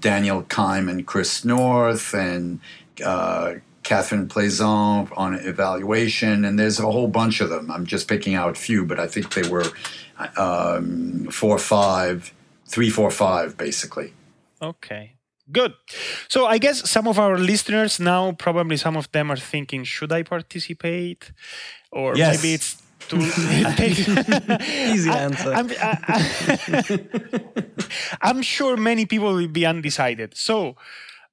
Daniel Keim and Chris North and Catherine Plaisant on evaluation, and there's a whole bunch of them. I'm just picking out a few, but I think they were 3, 4, 5, basically. Okay, good. So I guess some of our listeners now, probably some of them are thinking, should I participate? Or maybe it's easy answer. I'm sure many people will be undecided. So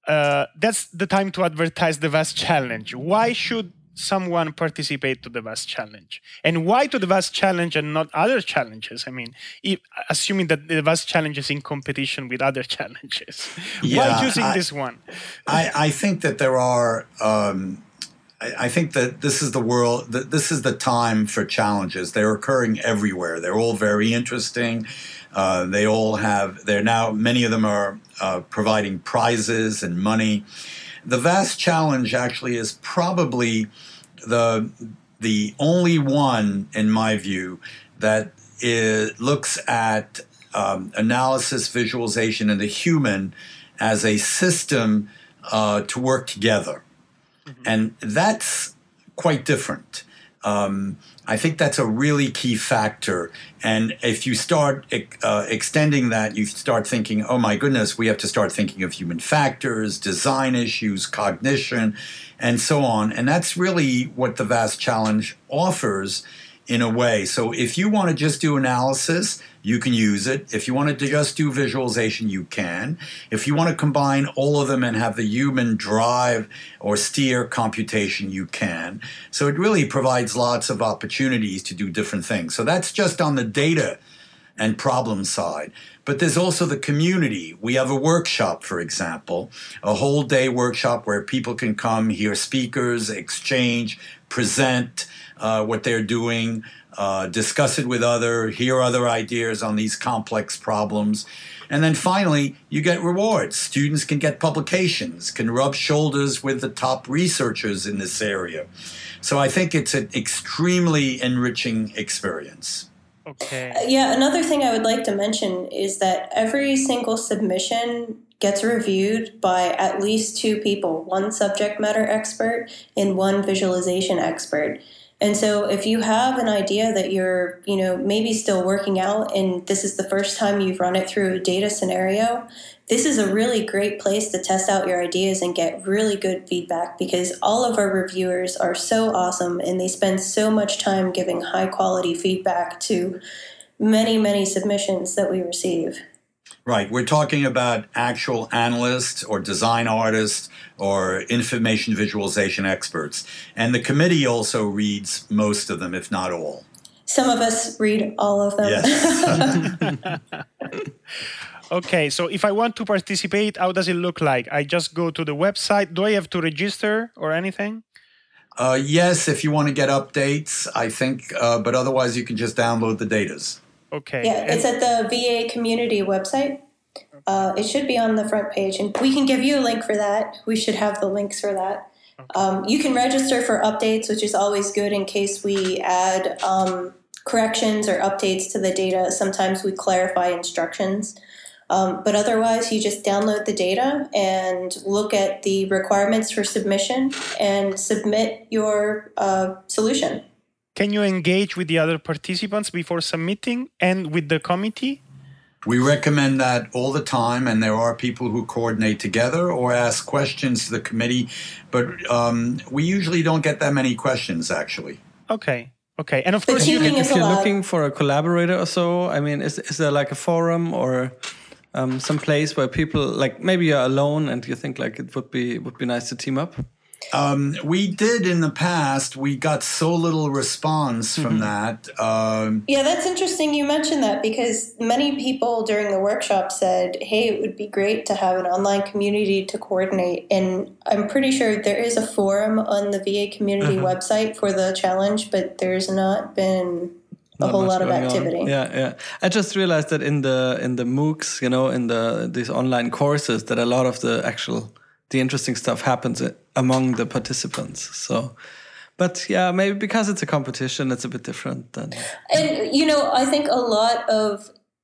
that's the time to advertise the VAST Challenge. Why should someone participate to the VAST Challenge? And why to the VAST Challenge and not other challenges? I mean, assuming that the VAST Challenge is in competition with other challenges. Why choosing this one? I think that there are... I think that this is the world, that this is the time for challenges. They're occurring everywhere. They're all very interesting. Many of them are providing prizes and money. The VAST Challenge actually is probably the only one, in my view, that looks at analysis, visualization, and the human as a system to work together. And that's quite different. I think that's a really key factor. And if you start extending that, you start thinking, oh, my goodness, we have to start thinking of human factors, design issues, cognition, and so on. And that's really what the VAST Challenge offers in a way. So if you want to just do analysis, you can use it. If you want to just do visualization, you can. If you want to combine all of them and have the human drive or steer computation, you can. So it really provides lots of opportunities to do different things. So that's just on the data and problem side. But there's also the community. We have a workshop, for example, a whole day workshop where people can come, hear speakers, exchange, present what they're doing, discuss it with hear other ideas on these complex problems. And then finally, you get rewards. Students can get publications, can rub shoulders with the top researchers in this area. So I think it's an extremely enriching experience. Okay. Another thing I would like to mention is that every single submission gets reviewed by at least 2 people, one subject matter expert and one visualization expert. And so if you have an idea that you're, maybe still working out and this is the first time you've run it through a data scenario, this is a really great place to test out your ideas and get really good feedback, because all of our reviewers are so awesome and they spend so much time giving high quality feedback to many, many submissions that we receive. Right. We're talking about actual analysts or design artists or information visualization experts. And the committee also reads most of them, if not all. Some of us read all of them. Yes. Okay, so if I want to participate, how does it look like? I just go to the website. Do I have to register or anything? Yes, if you want to get updates, I think. But otherwise, you can just download the datas. Okay. Yeah, it's at the VA community website. It should be on the front page. And we can give you a link for that. We should have the links for that. Okay. You can register for updates, which is always good in case we add corrections or updates to the data. Sometimes we clarify instructions. But otherwise, you just download the data and look at the requirements for submission and submit your solution. Can you engage with the other participants before submitting and with the committee? We recommend that all the time, and there are people who coordinate together or ask questions to the committee, but we usually don't get that many questions, actually. Okay. Okay, and of course, if you're looking for a collaborator or so, I mean, is there like a forum or some place where people, like maybe you're alone and you think like it would be nice to team up? We did in the past. We got so little response from that. Yeah, that's interesting you mentioned that, because many people during the workshop said, hey, it would be great to have an online community to coordinate. And I'm pretty sure there is a forum on the VA community website for the challenge, but there's not been a whole lot of activity. Yeah. I just realized that in the MOOCs, you know, in these online courses, that a lot of the actual... the interesting stuff happens among the participants. So, but yeah, maybe because it's a competition, it's a bit different than. And you know, I think a lot of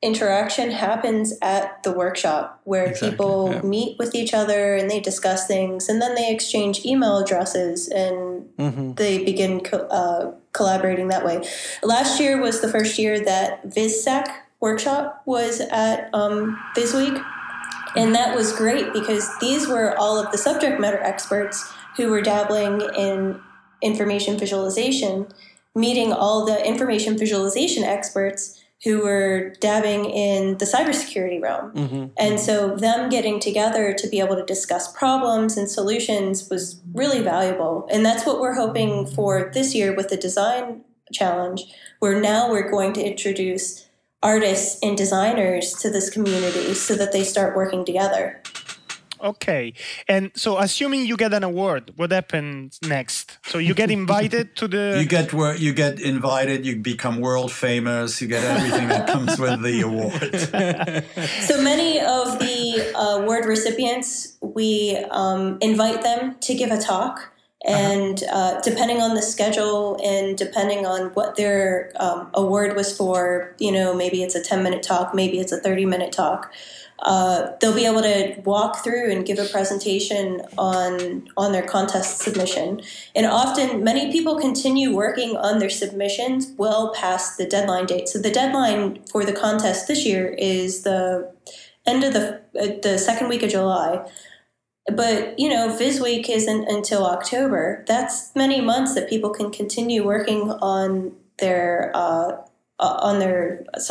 interaction happens at the workshop where people meet with each other and they discuss things, and then they exchange email addresses and they begin collaborating that way. Last year was the first year that VizSec workshop was at VIS Week. And that was great because these were all of the subject matter experts who were dabbling in information visualization, meeting all the information visualization experts who were dabbling in the cybersecurity realm. And so them getting together to be able to discuss problems and solutions was really valuable. And that's what we're hoping for this year with the design challenge, where now we're going to introduce artists and designers to this community so that they start working together. Okay. And so assuming you get an award, what happens next? So you get invited to the... You get invited, you become world famous, you get everything that comes with the award. So many of the award recipients, we invite them to give a talk. And depending on the schedule and depending on what their award was for, you know, maybe it's a 10-minute talk, maybe it's a 30-minute talk, they'll be able to walk through and give a presentation on their contest submission. And often many people continue working on their submissions well past the deadline date. So the deadline for the contest this year is the end of the second week of July. But, you know, VIS Week isn't until October. That's many months that people can continue working on their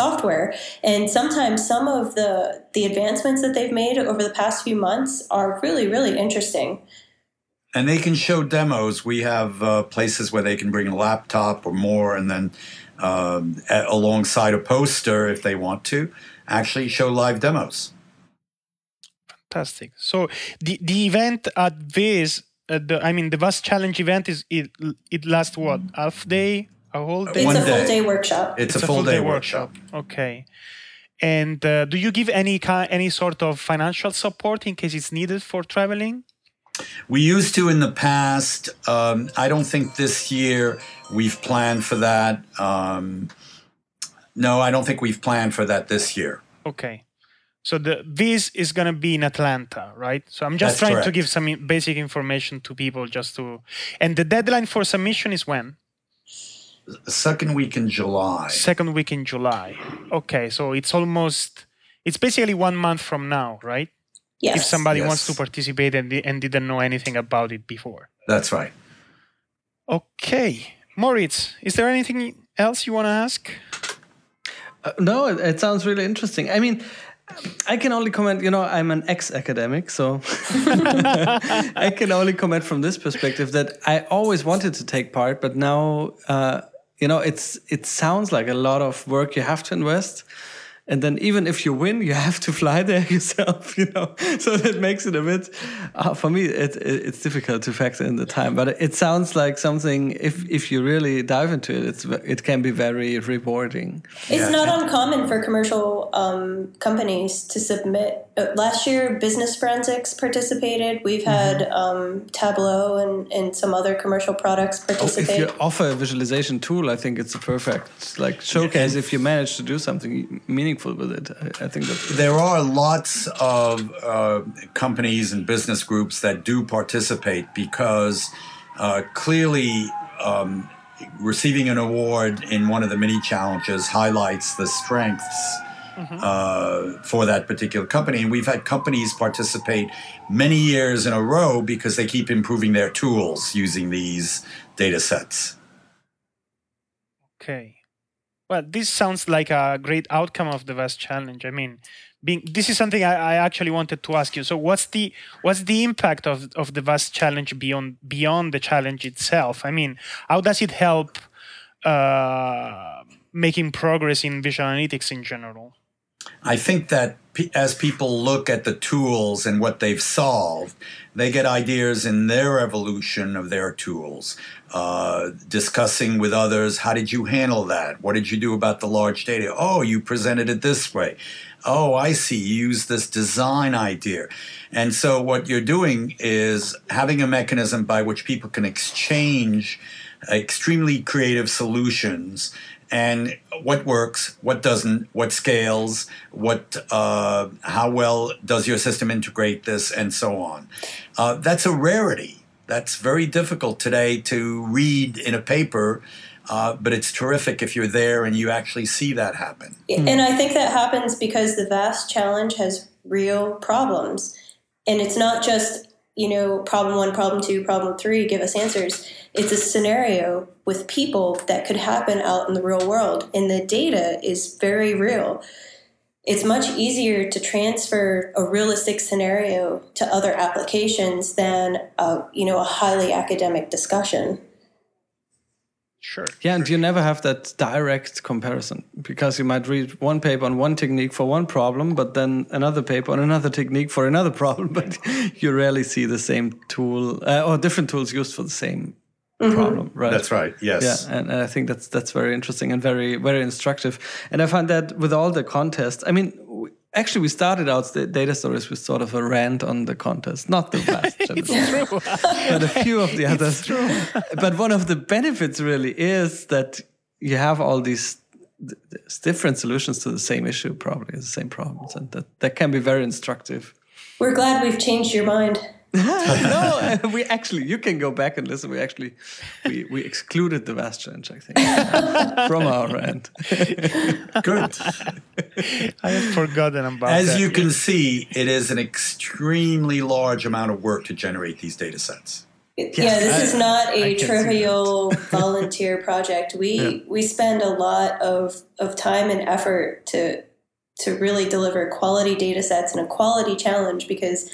software. And sometimes some of the advancements that they've made over the past few months are really, really interesting. And they can show demos. We have places where they can bring a laptop or more and then alongside a poster, if they want to, actually show live demos. Fantastic. So the event at VIS, the VAST Challenge event, it lasts what? Half day? A whole day? It's a full day workshop. It's a full day workshop. Okay. And do you give any sort of financial support in case it's needed for traveling? We used to in the past. I don't think this year we've planned for that. No, I don't think we've planned for that this year. Okay. So the VIS is going to be in Atlanta, right? So I'm just trying to give some basic information to people just to... And the deadline for submission is when? Second week in July. Okay, so it's almost... It's basically 1 month from now, right? Yes. If somebody wants to participate and didn't know anything about it before. That's right. Okay. Moritz, is there anything else you want to ask? No, it sounds really interesting. I mean... I can only comment, you know, I'm an ex-academic, so I can only comment from this perspective that I always wanted to take part, but now, You know, it sounds like a lot of work you have to invest. And then even if you win, you have to fly there yourself, you know. So that makes it a bit, for me, it's difficult to factor in the time. But it sounds like something, if you really dive into it, it can be very rewarding. It's not uncommon for commercial companies to submit. Last year, Business Forensics participated. We've had Tableau and some other commercial products participate. If you offer a visualization tool, I think it's a perfect showcase if you manage to do something meaningful with it. I think that there are lots of companies and business groups that do participate because clearly receiving an award in one of the mini challenges highlights the strengths for that particular company. And we've had companies participate many years in a row because they keep improving their tools using these data sets. Okay. Well, this sounds like a great outcome of the VAST Challenge. I mean, this is something I actually wanted to ask you. So, what's the impact of the VAST Challenge beyond the challenge itself? I mean, how does it help making progress in visual analytics in general? I think that as people look at the tools and what they've solved, they get ideas in their evolution of their tools, discussing with others, how did you handle that? What did you do about the large data? Oh, you presented it this way. Oh, I see. You use this design idea. And so what you're doing is having a mechanism by which people can exchange extremely creative solutions. And what works, what doesn't, what scales, how well does your system integrate this, and so on. That's a rarity. That's very difficult today to read in a paper, but it's terrific if you're there and you actually see that happen. And I think that happens because the VAST Challenge has real problems. And it's not just, you know, problem one, problem two, problem three, give us answers. It's a scenario with people that could happen out in the real world. And the data is very real. It's much easier to transfer a realistic scenario to other applications than, a highly academic discussion. Sure. Yeah, and you never have that direct comparison because you might read one paper on one technique for one problem, but then another paper on another technique for another problem. But you rarely see the same tool or different tools used for the same problem, right? That's right. Yes. Yeah, and I think that's very interesting and very very instructive. And I find that with all the contests, I mean. Actually, we started out the Data Stories with sort of a rant on the contest, not the VAST Challenge, but a few of the others. But one of the benefits really is that you have all these different solutions to the same issue, probably the same problems, and that can be very instructive. We're glad we've changed your mind. No, you can go back and listen. We excluded the VAST Challenge, I think, from our rant. Good. I have forgotten about that. As you can see, it is an extremely large amount of work to generate these data sets. Yes. Yeah, this is not a trivial volunteer project. We spend a lot of time and effort to really deliver quality data sets and a quality challenge because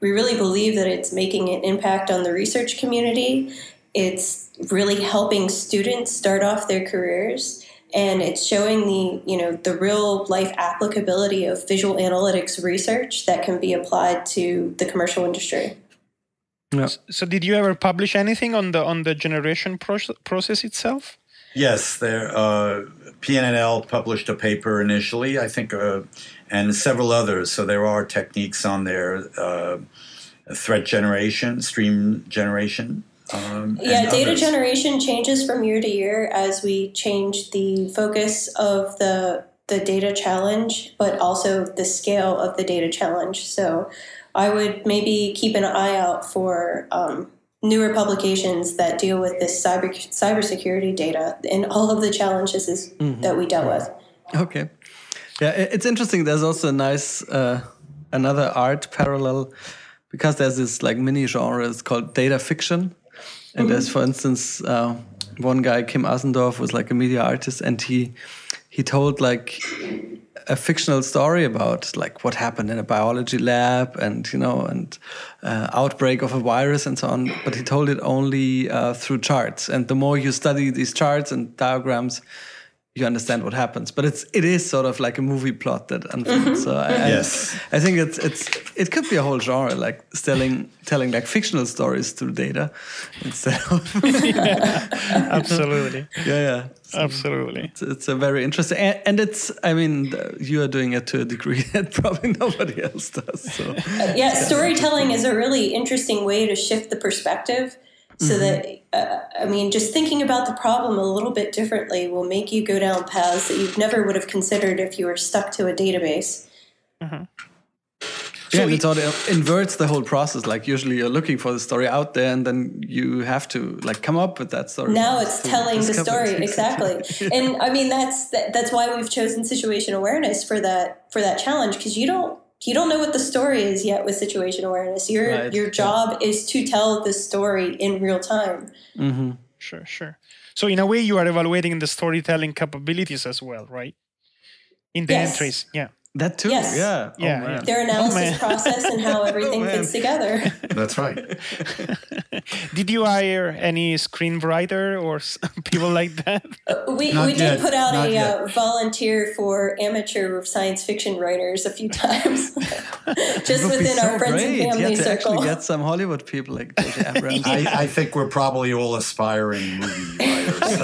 we really believe that it's making an impact on the research community. It's really helping students start off their careers, and it's showing the real life applicability of visual analytics research that can be applied to the commercial industry. Yeah. So, did you ever publish anything on the generation process itself? Yes, PNNL published a paper initially, I think, and several others. So there are techniques on there, threat generation, stream generation. Data generation changes from year to year as we change the focus of the data challenge, but also the scale of the data challenge. So I would maybe keep an eye out for newer publications that deal with this cybersecurity data and all of the challenges that we dealt with. Okay. Yeah, it's interesting. There's also a nice another art parallel because there's this mini genre. It's called data fiction. And there's, for instance, one guy, Kim Asendorf, was a media artist, and he told a fictional story about like what happened in a biology lab and, you know, and outbreak of a virus and so on. But he told it only through charts. And the more you study these charts and diagrams, you understand what happens. But it is sort of like a movie plot that unfolds. So I think it could be a whole genre, like telling like fictional stories through data instead of absolutely. Yeah. So absolutely. It's a very interesting and it's, I mean, you are doing it to a degree that probably nobody else does. So storytelling is a really interesting way to shift the perspective. So that, I mean, just thinking about the problem a little bit differently will make you go down paths that you never would have considered if you were stuck to a database. Mm-hmm. Yeah, and it sort of inverts the whole process. Like usually you're looking for the story out there and then you have to like come up with that story. Now it's telling the story. Exactly. Yeah. And I mean, that's why we've chosen situation awareness for that challenge, because you don't know what the story is yet with situation awareness. Your job is to tell the story in real time. Mm-hmm. Sure. So in a way, you are evaluating the storytelling capabilities as well, right? In the entries, yeah. That too, yes. Yeah. Oh, man. Their analysis process and how everything fits together. That's right. Did you hire any screenwriter or people like that? We did put out a volunteer for amateur science fiction writers a few times, just within our friends and family circle. Actually get some Hollywood people like J.J. Abrams. I think we're probably all aspiring movie writers.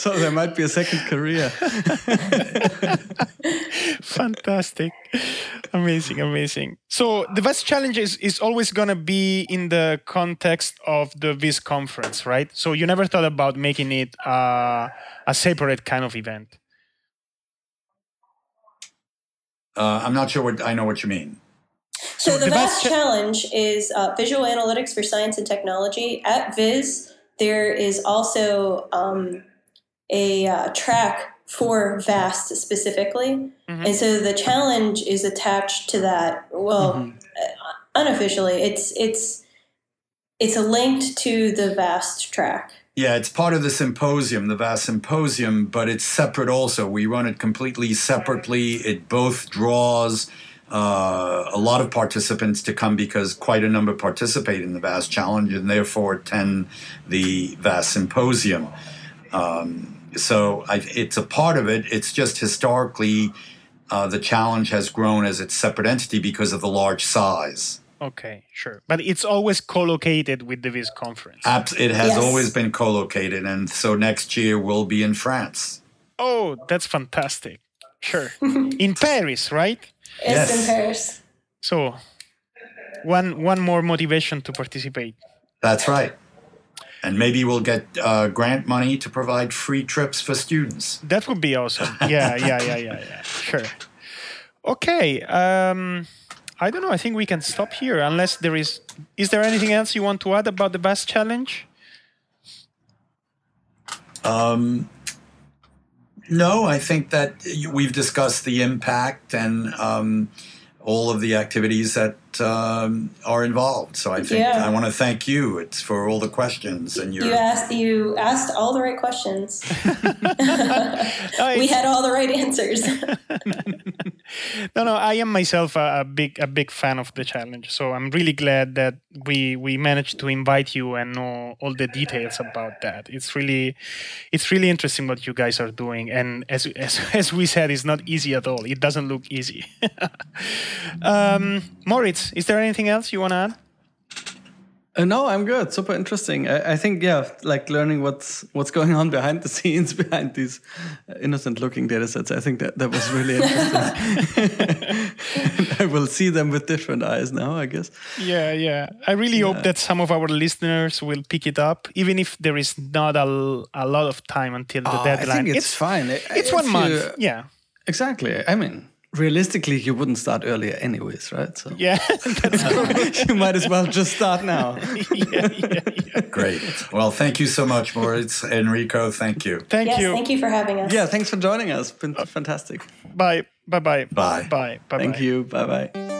So there might be a second career. Fantastic. Amazing. So the VAST Challenge is always going to be in the context of the VIS conference, right? So you never thought about making it a separate kind of event. I'm not sure I know what you mean. So the VAST Challenge is visual analytics for science and technology. At VIS, there is also a track for VAST specifically. Mm-hmm. And so the challenge is attached to that. Well, unofficially, it's linked to the VAST track. Yeah, it's part of the symposium, the VAST symposium, but it's separate also. We run it completely separately. It both draws a lot of participants to come because quite a number participate in the VAST Challenge and therefore attend the VAST symposium. So it's a part of it. It's just historically the challenge has grown as its separate entity because of the large size. Okay, sure. But it's always co-located with the VIS conference. It has always been co-located. And so next year we'll be in France. Oh, that's fantastic. Sure. In Paris, right? Yes, in Paris. So one more motivation to participate. That's right. And maybe we'll get grant money to provide free trips for students. That would be awesome. Yeah. Sure. Okay. I don't know. I think we can stop here unless there is... Is there anything else you want to add about the VAST Challenge? No, I think that we've discussed the impact and... all of the activities that are involved. So I think I want to thank you. It's for all the questions and you asked all the right questions. We had all the right answers. No, I am myself a big fan of the challenge. So I'm really glad that we managed to invite you and know all the details about that. It's really interesting what you guys are doing. And as we said, it's not easy at all. It doesn't look easy. Moritz, is there anything else you want to add? No, I'm good. Super interesting. I think, like learning what's going on behind the scenes, behind these innocent-looking data sets. I think that was really interesting. I will see them with different eyes now, I guess. Yeah. I really hope that some of our listeners will pick it up, even if there is not a lot of time until the deadline. I think it's fine. It's 1 month, Exactly. I mean... Realistically, you wouldn't start earlier anyways, right? So yeah, that's correct. You might as well just start now. Yeah. Great. Well, thank you so much, Moritz. Enrico, thank you. Thank you. Thank you for having us. Yeah, thanks for joining us. Been fantastic. Bye. Bye. Thank you. Bye.